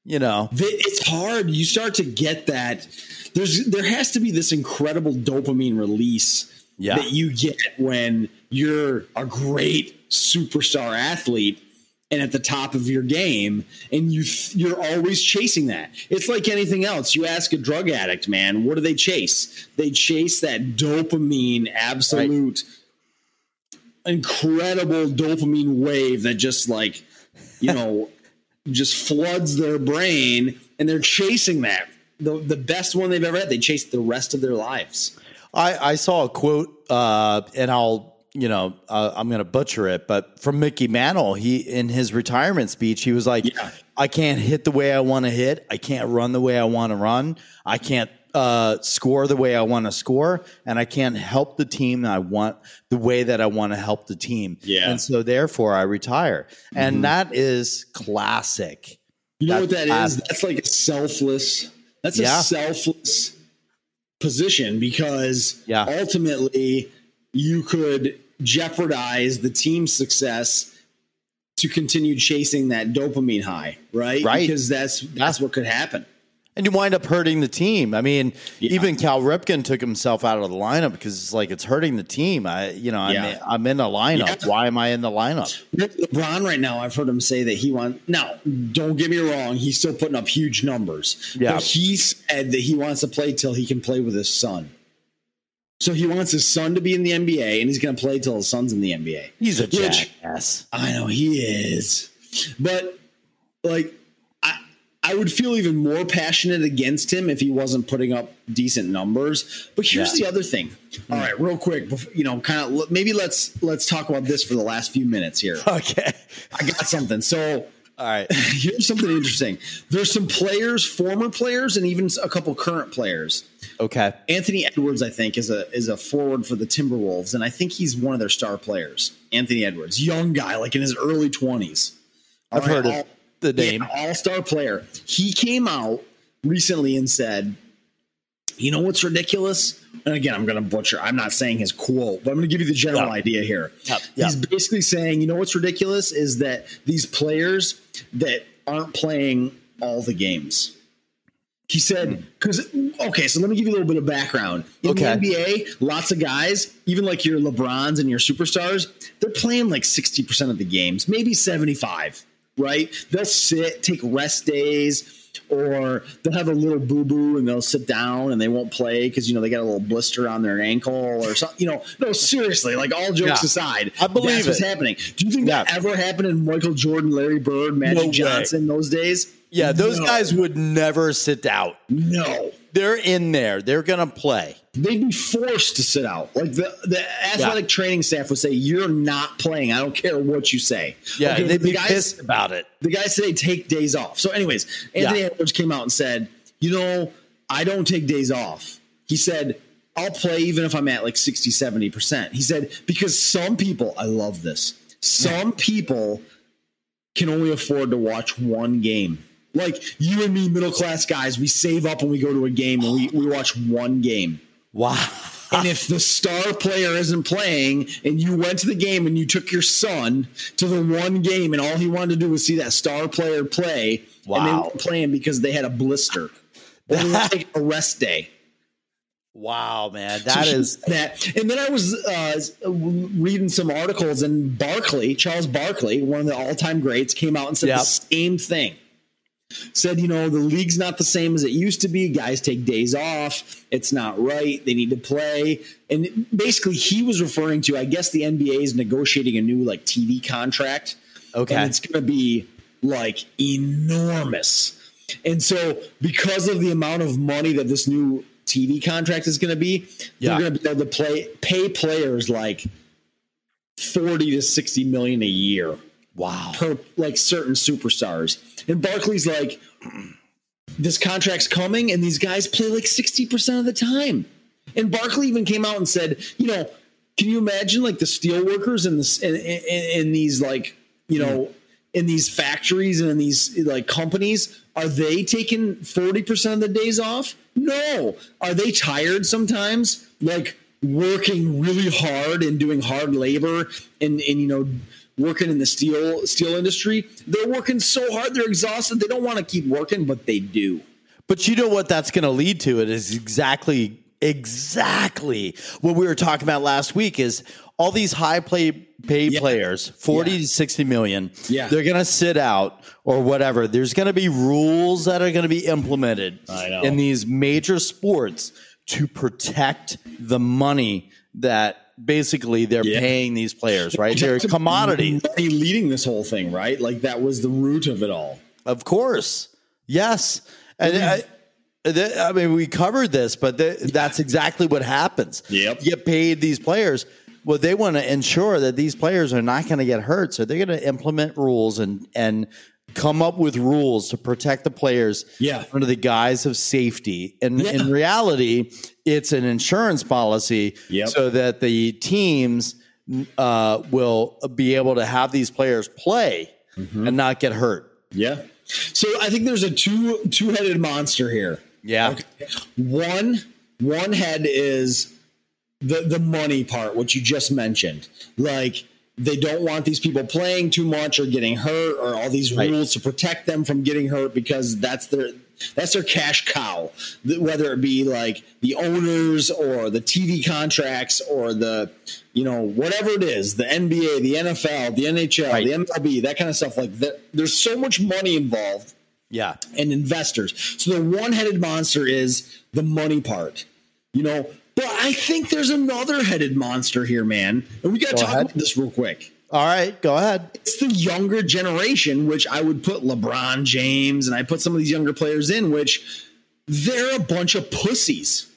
you know. It's hard. You start to get that. There has to be this incredible dopamine release that you get when you're a great superstar athlete and at the top of your game, and you're always chasing that. It's like anything else. You ask a drug addict, man, what do they chase? They chase that dopamine, absolute, incredible dopamine wave that just like, you know, just floods their brain, and they're chasing that. The best one they've ever had, they chase the rest of their lives. I saw a quote, and I'll, you know, I'm going to butcher it, but from Mickey Mantle, in his retirement speech, he was like, I can't hit the way I want to hit. I can't run the way I want to run. I can't score the way I want to score. And I can't help the team I want the way that I want to help the team. Yeah. And so therefore I retire. Mm-hmm. And that is classic. You know what that is? That's like a selfless. That's a selfless position, because ultimately you could jeopardize the team's success to continue chasing that dopamine high, right? Right. Because that's what could happen. And you wind up hurting the team. I mean, even Cal Ripken took himself out of the lineup because it's like, it's hurting the team. I'm in the lineup. Yeah. Why am I in the lineup? LeBron right now, I've heard him say that he wants. Now, don't get me wrong. He's still putting up huge numbers. Yeah. But he said that he wants to play till he can play with his son. So he wants his son to be in the NBA, and he's going to play till his son's in the NBA. He's a jackass. I know he is. But like, I would feel even more passionate against him if he wasn't putting up decent numbers. But here's the other thing. All right, real quick, you know, kind of maybe let's talk about this for the last few minutes here. Okay, I got something. So, all right, here's something interesting. There's some players, former players, and even a couple current players. Okay, Anthony Edwards, I think, is a forward for the Timberwolves, and I think he's one of their star players. Anthony Edwards, young guy, like in his early 20s. I've heard of it. The name, all-star player. He came out recently and said, you know what's ridiculous? And again, I'm going to butcher. I'm not saying his quote, but I'm going to give you the general idea here. Yeah. He's basically saying, you know what's ridiculous is that these players that aren't playing all the games. He said, so let me give you a little bit of background. In the NBA, lots of guys, even like your LeBrons and your superstars, they're playing like 60% of the games, maybe 75%. Right? They'll sit, take rest days, or they'll have a little boo-boo and they'll sit down and they won't play because, you know, they got a little blister on their ankle or something. You know, no, seriously, like all jokes aside, I believe that's what's happening. Do you think that ever happened in Michael Jordan, Larry Bird, Magic Johnson those days? Yeah, those guys would never sit out. No. They're in there. They're going to play. They'd be forced to sit out. Like the athletic training staff would say, you're not playing. I don't care what you say. Yeah, okay, they'd be pissed about it. The guys say take days off. So anyways, Anthony Edwards came out and said, you know, I don't take days off. He said, I'll play even if I'm at like 60, 70%. He said, because some people, I love this, some people can only afford to watch one game. Like you and me, middle class guys, we save up and we go to a game and we watch one game. Wow. And if the star player isn't playing and you went to the game and you took your son to the one game and all he wanted to do was see that star player play and they weren't playing because they had a blister. They were taking a rest day. Wow, man, that is that. And then I was reading some articles and Barkley, Charles Barkley, one of the all-time greats, came out and said the same thing. Said, you know, the league's not the same as it used to be. Guys take days off. It's not right. They need to play. And basically he was referring to, I guess the NBA is negotiating a new like TV contract. Okay. And it's going to be like enormous. And so because of the amount of money that this new TV contract is going to be, they're going to be able to pay players like 40 to 60 million a year. Wow. Per like certain superstars. And Barkley's like, this contract's coming and these guys play like 60% of the time. And Barkley even came out and said, you know, can you imagine like the steel workers in these like, you know, in these factories and in these like companies, are they taking 40% of the days off? No. Are they tired sometimes? Like working really hard and doing hard labor and you know, working in the steel industry, they're working so hard, they're exhausted. They don't want to keep working, but they do. But you know what that's going to lead to? It is exactly what we were talking about last week is all these high paid players, 40 to 60 million, they're going to sit out or whatever. There's going to be rules that are going to be implemented in these major sports to protect the money that basically they're paying these players, right? They're commodities. Leading this whole thing, right? Like that was the root of it all. Of course. Yes. And I mean, we covered this, but that's exactly what happens. Yep. You get paid these players. Well, they want to ensure that these players are not going to get hurt. So they're going to implement rules and come up with rules to protect the players under the guise of safety. And in reality, it's an insurance policy so that the teams will be able to have these players play and not get hurt. Yeah. So I think there's a two-headed monster here. Yeah. Okay. One head is the money part, which you just mentioned. Like they don't want these people playing too much or getting hurt or all these rules to protect them from getting hurt because that's their cash cow, whether it be like the owners or the TV contracts or the, you know, whatever it is, the NBA, the NFL, the NHL, the MLB, that kind of stuff like that. There's so much money involved. Yeah. And investors. So the one-headed monster is the money part, you know, but I think there's another headed monster here, man. And we got to talk about this real quick. All right, go ahead. It's the younger generation, which I would put LeBron James and I put some of these younger players in, which they're a bunch of pussies.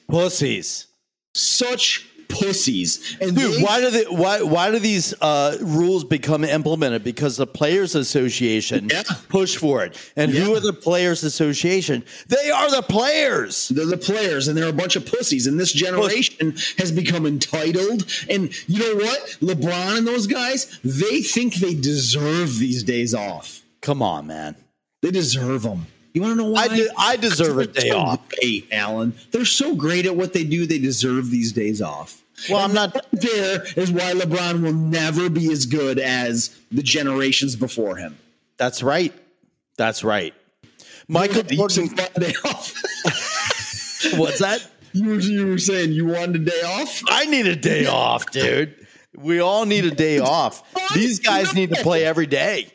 Such pussies. And dude, why do these rules become implemented? Because the Players Association push for it. And who are the Players Association? They are the players. They're the players, and they're a bunch of pussies. And this generation has become entitled. And you know what? LeBron and those guys, they think they deserve these days off. Come on, man. They deserve them. You want to know why? I deserve a day off. Hey, Alan, they're so great at what they do. They deserve these days off. Well, and I'm not there is why LeBron will never be as good as the generations before him. That's right. That's right. Michael Jordan. Day off. What's that? You were saying you wanted a day off? I need a day off, dude. We all need a day off. These guys need to play every day.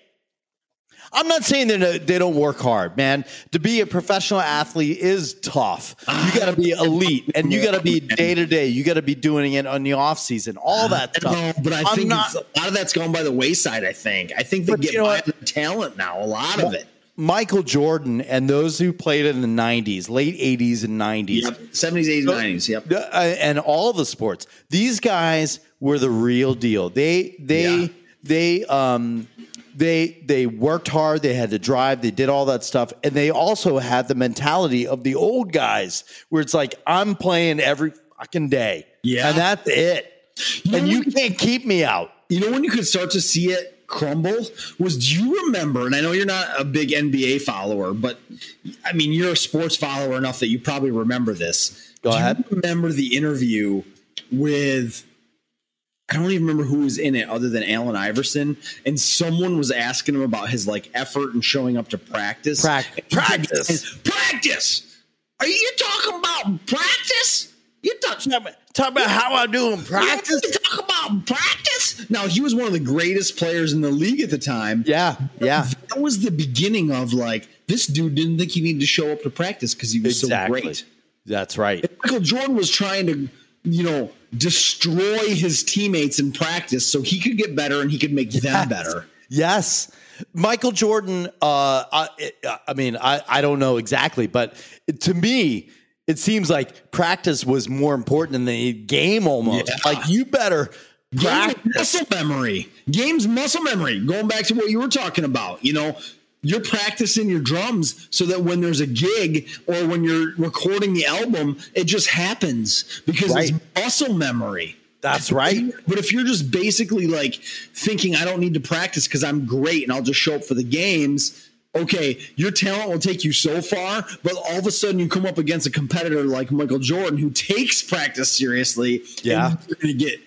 I'm not saying they don't work hard, man. To be a professional athlete is tough. You got to be elite, and you got to be day to day. You got to be doing it on the off season, all that stuff. No, but I think a lot of that's gone by the wayside. I think they get by the talent now. A lot of it. Michael Jordan and those who played in the 90s, late 80s and 90s, 70s, 80s, 90s, and all the sports. These guys were the real deal. They worked hard. They had to drive. They did all that stuff. And they also had the mentality of the old guys where it's like, I'm playing every fucking day. Yeah. And that's it. You can't keep me out. You know, when you could start to see it crumble was, do you remember? And I know you're not a big NBA follower, but I mean, you're a sports follower enough that you probably remember this. Go ahead. You remember the interview with, I don't even remember who was in it other than Allen Iverson. And someone was asking him about his like effort and showing up to practice. Practice. Are you talking about practice? You're talking about how I do in practice? You talk about practice? Now, he was one of the greatest players in the league at the time. Yeah. Yeah. That was the beginning of like, this dude didn't think he needed to show up to practice because he was so great. That's right. And Michael Jordan was trying to, you know, destroy his teammates in practice so he could get better and he could make them better. Yes. Michael Jordan, I don't know exactly, but to me, it seems like practice was more important than the game almost. Yeah. Like you better practice. Game's muscle memory. Going back to what you were talking about, you know, you're practicing your drums so that when there's a gig or when you're recording the album, it just happens because it's muscle memory. That's right. But if you're just basically like thinking, I don't need to practice because I'm great and I'll just show up for the games. Okay. Your talent will take you so far, but all of a sudden you come up against a competitor like Michael Jordan who takes practice seriously. Yeah. And you're going to get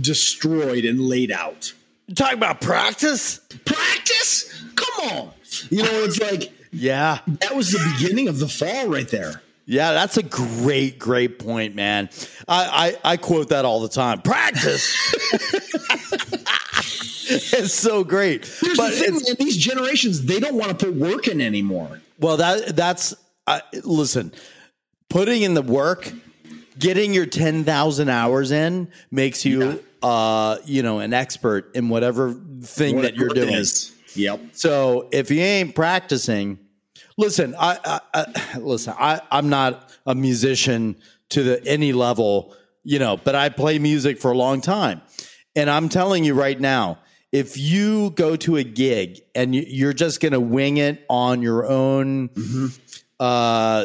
destroyed and laid out. Talking about practice? Practice? Come on. You know, it's like, yeah, that was the beginning of the fall right there. Yeah, that's a great, great point, man. I quote that all the time. Practice. It's so great. Here's the thing, man, these generations, they don't want to put work in anymore. Well, that's listen, putting in the work, getting your 10,000 hours in makes you, an expert in whatever thing that you're doing. Yep. So if you ain't practicing, listen, I'm not a musician to any level, but I play music for a long time. And I'm telling you right now, if you go to a gig and you're just going to wing it on your own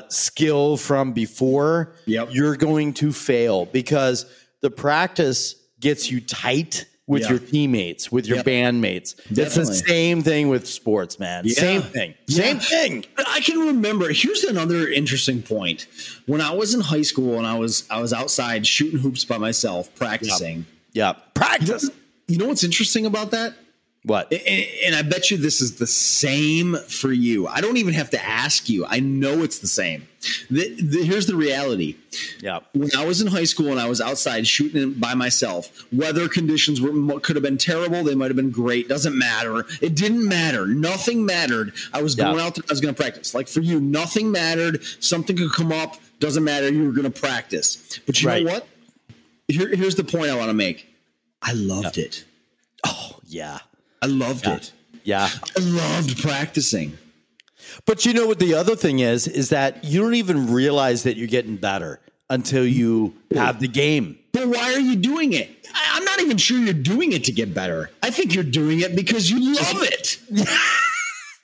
skill from before, you're going to fail because the practice gets you tight with your teammates, with your bandmates. Definitely. It's the same thing with sports, man. Yeah. Same thing. Yeah. Same thing. I can remember. Here's another interesting point. When I was in high school and I was outside shooting hoops by myself, practicing. Yeah. Practice. You know what's interesting about that? What? And I bet you this is the same for you. I don't even have to ask you. I know it's the same. Here's the reality. Yeah. When I was in high school and I was outside shooting by myself, weather conditions could have been terrible. They might have been great. Doesn't matter. It didn't matter. Nothing mattered. I was going out there. I was going to practice. Like for you, nothing mattered. Something could come up. Doesn't matter. You were going to practice. But you know what? Here's the point I want to make. I loved it. Oh, yeah. I loved it. Yeah. I loved practicing. But you know what the other thing is that you don't even realize that you're getting better until you have the game. But why are you doing it? I'm not even sure you're doing it to get better. I think you're doing it because you love it.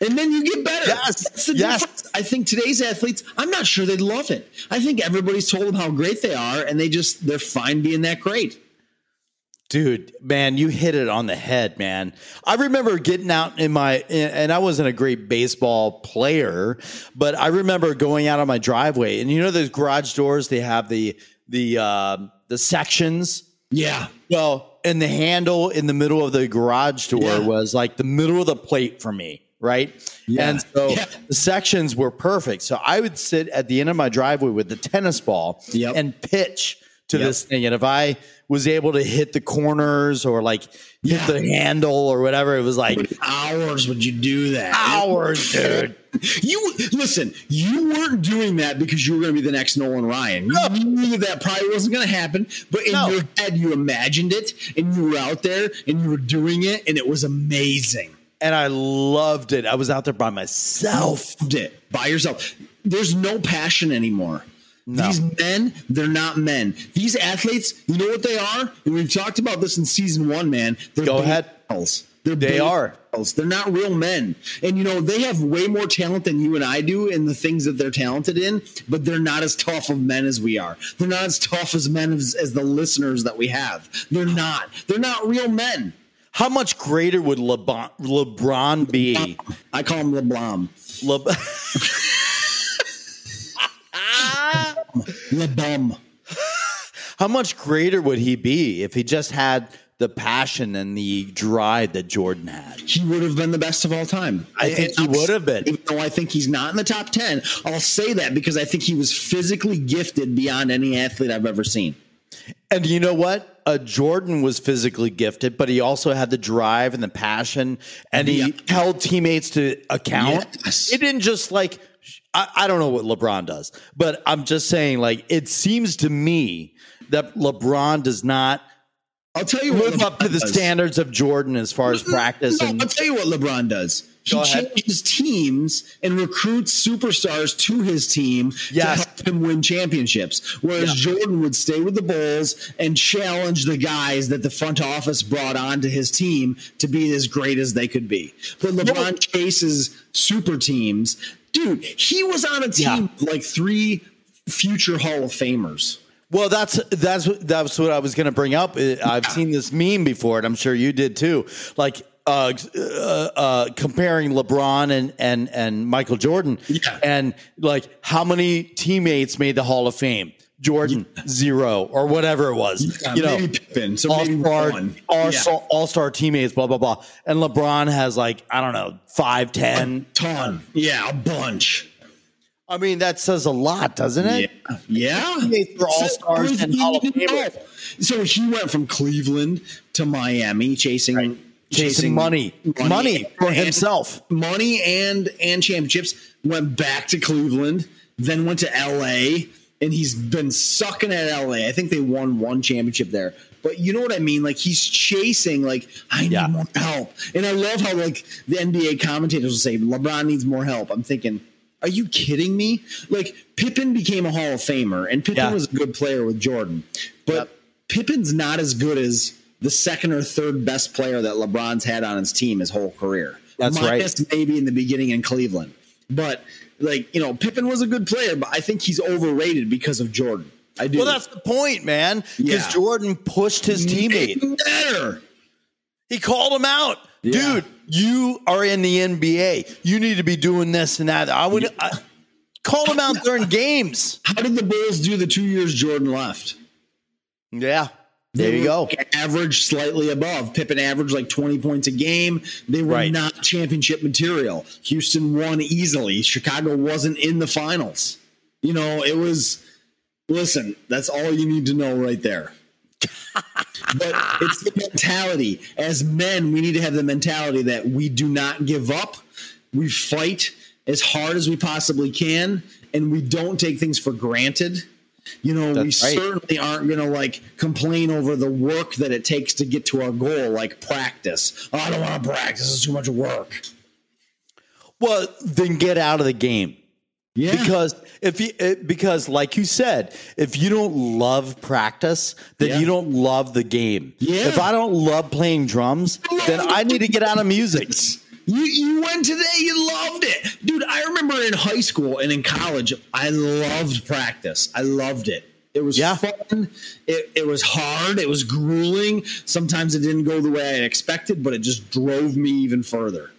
And then you get better. Yes. That's the difference. I think today's athletes, I'm not sure they love it. I think everybody's told them how great they are, and they're fine being that great. Dude, man, you hit it on the head, man. I remember getting out and I wasn't a great baseball player, but I remember going out on my driveway and those garage doors, they have the sections. Yeah. Well, and the handle in the middle of the garage door was like the middle of the plate for me. Right. Yeah. And so the sections were perfect. So I would sit at the end of my driveway with the tennis ball and pitch to this thing. And if I was able to hit the corners or like hit the handle or whatever. It was like hours. Would you do that? Hours, dude. You weren't doing that because you were going to be the next Nolan Ryan. No. You knew that probably wasn't going to happen, but in your head, you imagined it and you were out there and you were doing it and it was amazing. And I loved it. I was out there by myself. Loved it by yourself. There's no passion anymore. No. These men, they're not men. These athletes, you know what they are? And we've talked about this in season one, man. Go ahead. They are. They're not real men. And, they have way more talent than you and I do in the things that they're talented in, but they're not as tough of men as we are. They're not as tough as men as the listeners that we have. They're not. They're not real men. How much greater would LeBron be? I call him LeBron. LeBum. How much greater would he be if he just had the passion and the drive that Jordan had? He would have been the best of all time. I think he would have been. Even though I think he's not in the top 10, I'll say that because I think he was physically gifted beyond any athlete I've ever seen. And you know what? Jordan was physically gifted, but he also had the drive and the passion, and he held teammates to account. Yes. It didn't just like... I don't know what LeBron does, but I'm just saying, like, it seems to me that LeBron does not live up to the standards of Jordan as far as practice. No, I'll tell you what LeBron does. He changes teams and recruits superstars to his team to help him win championships, whereas Jordan would stay with the Bulls and challenge the guys that the front office brought onto his team to be as great as they could be. But LeBron chases super teams. Dude, he was on a team with like three future Hall of Famers. Well, that's what I was going to bring up. I've seen this meme before, and I'm sure you did too. Like comparing LeBron and Michael Jordan, and like how many teammates made the Hall of Fame? Jordan, 0 or whatever it was, maybe Pippen, so all-star teammates, blah, blah, blah. And LeBron has like, I don't know, 5, 10. A ton. Yeah, a bunch. I mean, that says a lot, doesn't it? Yeah. Teammates were all-stars and Hall of Famers. So he went from Cleveland to Miami chasing right. Chasing money for himself. Money and championships. Went back to Cleveland, then went to L.A., and he's been sucking at L.A. I think they won one championship there. But you know what I mean? Like, he's chasing, like, I need more help. And I love how, like, the NBA commentators will say, LeBron needs more help. I'm thinking, are you kidding me? Like, Pippen became a Hall of Famer, and Pippen was a good player with Jordan. But Pippen's not as good as the second or third best player that LeBron's had on his team his whole career. That's right. Maybe in the beginning in Cleveland. But, like, you know, Pippen was a good player, but I think he's overrated because of Jordan. I do. Well, that's the point, man, because Jordan pushed his teammate. Better. He called him out. Yeah. Dude, you are in the NBA. You need to be doing this and that. I would call him out during games. How did the Bulls do the 2 years Jordan left? Yeah. There you go. Average slightly above. Pippen averaged like 20 points a game. They were not championship material. Houston won easily. Chicago wasn't in the finals. You know, it was, listen, that's all you need to know right there. But it's the mentality. As men, we need to have the mentality that we do not give up. We fight as hard as we possibly can, and we don't take things for granted. You know, that's we certainly aren't going to, like, complain over the work that it takes to get to our goal, like practice. Oh, I don't want to practice. It's too much work. Well, then get out of the game. Yeah. Because, because like you said, if you don't love practice, then you don't love the game. Yeah. If I don't love playing drums, then I need to get out of music. You went today. You loved it. Dude, I remember in high school and in college, I loved practice. I loved it. It was fun. It was hard. It was grueling. Sometimes it didn't go the way I expected, but it just drove me even further.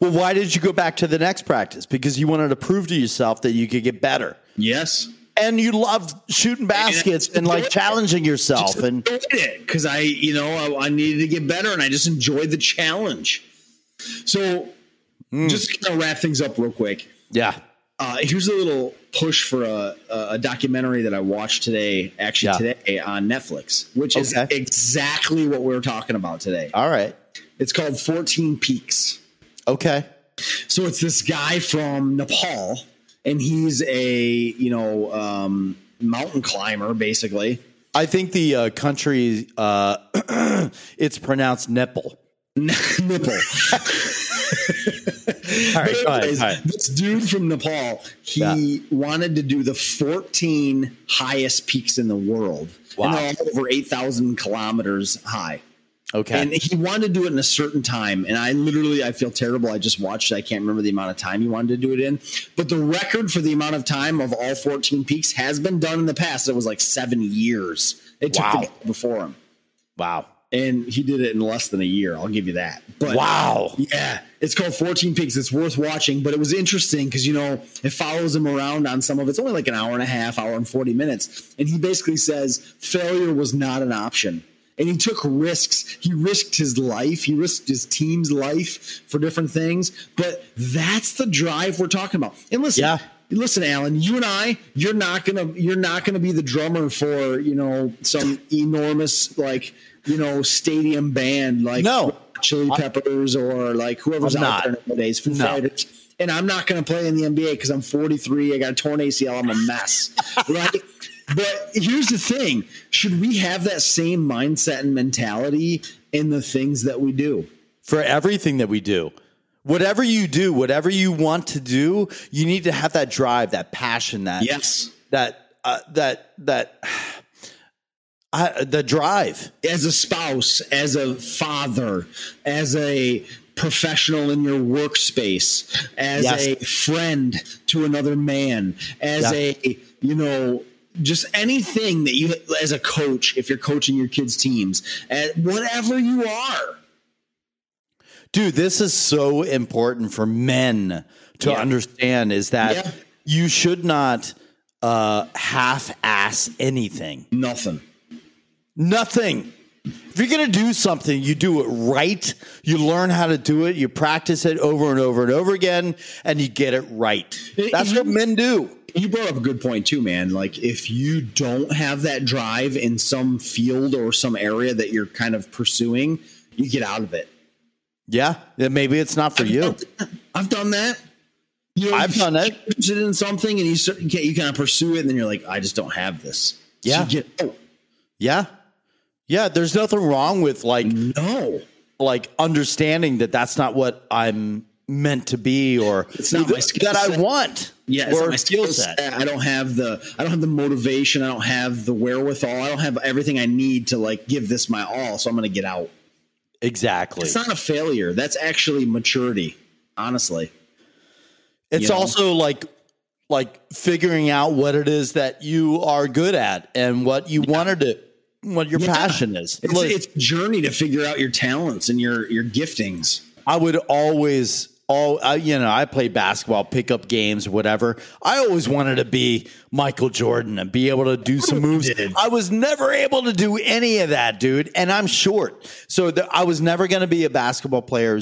Well, why did you go back to the next practice? Because you wanted to prove to yourself that you could get better. Yes. And you loved shooting baskets and like challenging yourself. I enjoyed it because I needed to get better, and I just enjoyed the challenge. So just to kind of wrap things up real quick. Yeah. Here's a little push for a documentary that I watched today, today on Netflix, which is exactly what we were talking about today. All right. It's called 14 Peaks. Okay. So it's this guy from Nepal, and he's a mountain climber, basically. I think the country, it's pronounced Nepal. Nipple. All right, anyways, go ahead. This dude from Nepal, he wanted to do the 14 highest peaks in the world. Wow. And they're all over 8,000 kilometers high. Okay. And he wanted to do it in a certain time. And I feel terrible. I just watched it. I can't remember the amount of time he wanted to do it in. But the record for the amount of time of all 14 peaks has been done in the past. It was like 7 years. It took the guy before him. Wow. And he did it in less than a year. I'll give you that. But wow. Yeah. It's called 14 Peaks. It's worth watching. But it was interesting because, you know, it follows him around on some of it. It's only like an hour and a half, hour and 40 minutes. And he basically says failure was not an option. And he took risks. He risked his life. He risked his team's life for different things. But that's the drive we're talking about. And listen. Yeah. Listen, Alan, you and I, you're not gonna be the drummer for, you know, some enormous, like, you know, stadium band like Chili Peppers or like whoever's out there nowadays. Foo Fighters. And I'm not gonna play in the NBA because I'm 43. I got a torn ACL. I'm a mess, right? But here's the thing: should we have that same mindset and mentality in the things that we do? For everything that we do. Whatever you do, whatever you want to do, you need to have that drive, that passion, the drive. As a spouse, as a father, as a professional in your workspace, as a friend to another man, as a, you know, just anything that you, as a coach, if you're coaching your kids' teams, whatever you are. Dude, this is so important for men to understand is that you should not half-ass anything. Nothing. If you're going to do something, you do it right. You learn how to do it. You practice it over and over and over again, and you get it right. That's what men do. You brought up a good point, too, man. Like, if you don't have that drive in some field or some area that you're kind of pursuing, you get out of it. Yeah, maybe it's not for you. I've done that. You know, I've done that. You're interested in something, and you kind of pursue it, and then you're like, I just don't have this. Yeah. So Yeah, there's nothing wrong with like understanding that that's not what I'm meant to be, or it's not my skill set. I want. Yeah, it's not my skill set. I don't have the motivation. I don't have the wherewithal. I don't have everything I need to like give this my all. So I'm going to get out. Exactly. It's not a failure. That's actually maturity. Honestly, it's also like figuring out what it is that you are good at and what you want to do. What your passion is. It's a journey to figure out your talents and your giftings. I would always, I play basketball, pickup games, whatever. I always wanted to be Michael Jordan and be able to do some moves. I was never able to do any of that, dude. And I'm short. So I was never going to be a basketball player.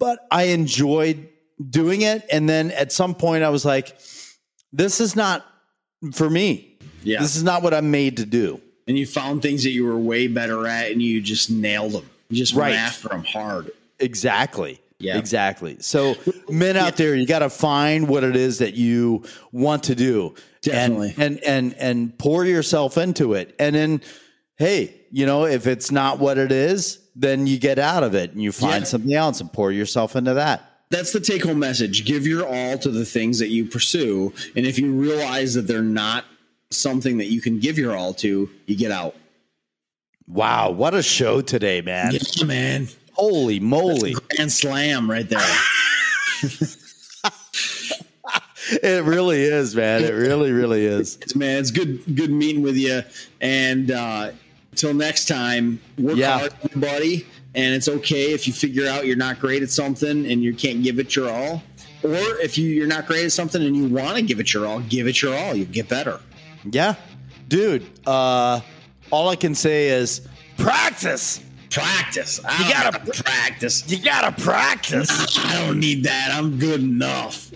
But I enjoyed doing it. And then at some point I was like, this is not for me. Yeah. This is not what I'm made to do. And you found things that you were way better at and you just nailed them. You just went after them hard. Exactly. Yeah, exactly. So men out there, you got to find what it is that you want to do. Definitely. And pour yourself into it. And then, hey, if it's not what it is, then you get out of it and you find something else and pour yourself into that. That's the take home message. Give your all to the things that you pursue. And if you realize that they're not something that you can give your all to, you get out. Wow, what a show today, man. Yeah, man. Holy moly. Grand slam right there. It really is, man. It really, really is. Man, it's good meeting with you. And until next time, work hard, everybody. And it's okay if you figure out you're not great at something and you can't give it your all. Or if you're not great at something and you want to give it your all, give it your all. You'll get better. Yeah, dude. All I can say is practice. You gotta practice. You gotta practice. I don't need that. I'm good enough.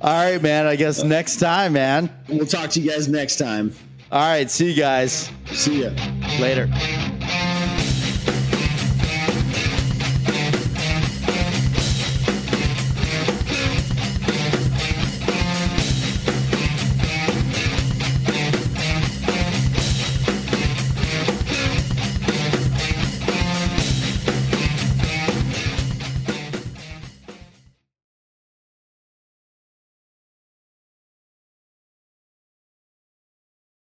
All right, man. I guess next time, man. We'll talk to you guys next time. All right. See you guys. See ya later.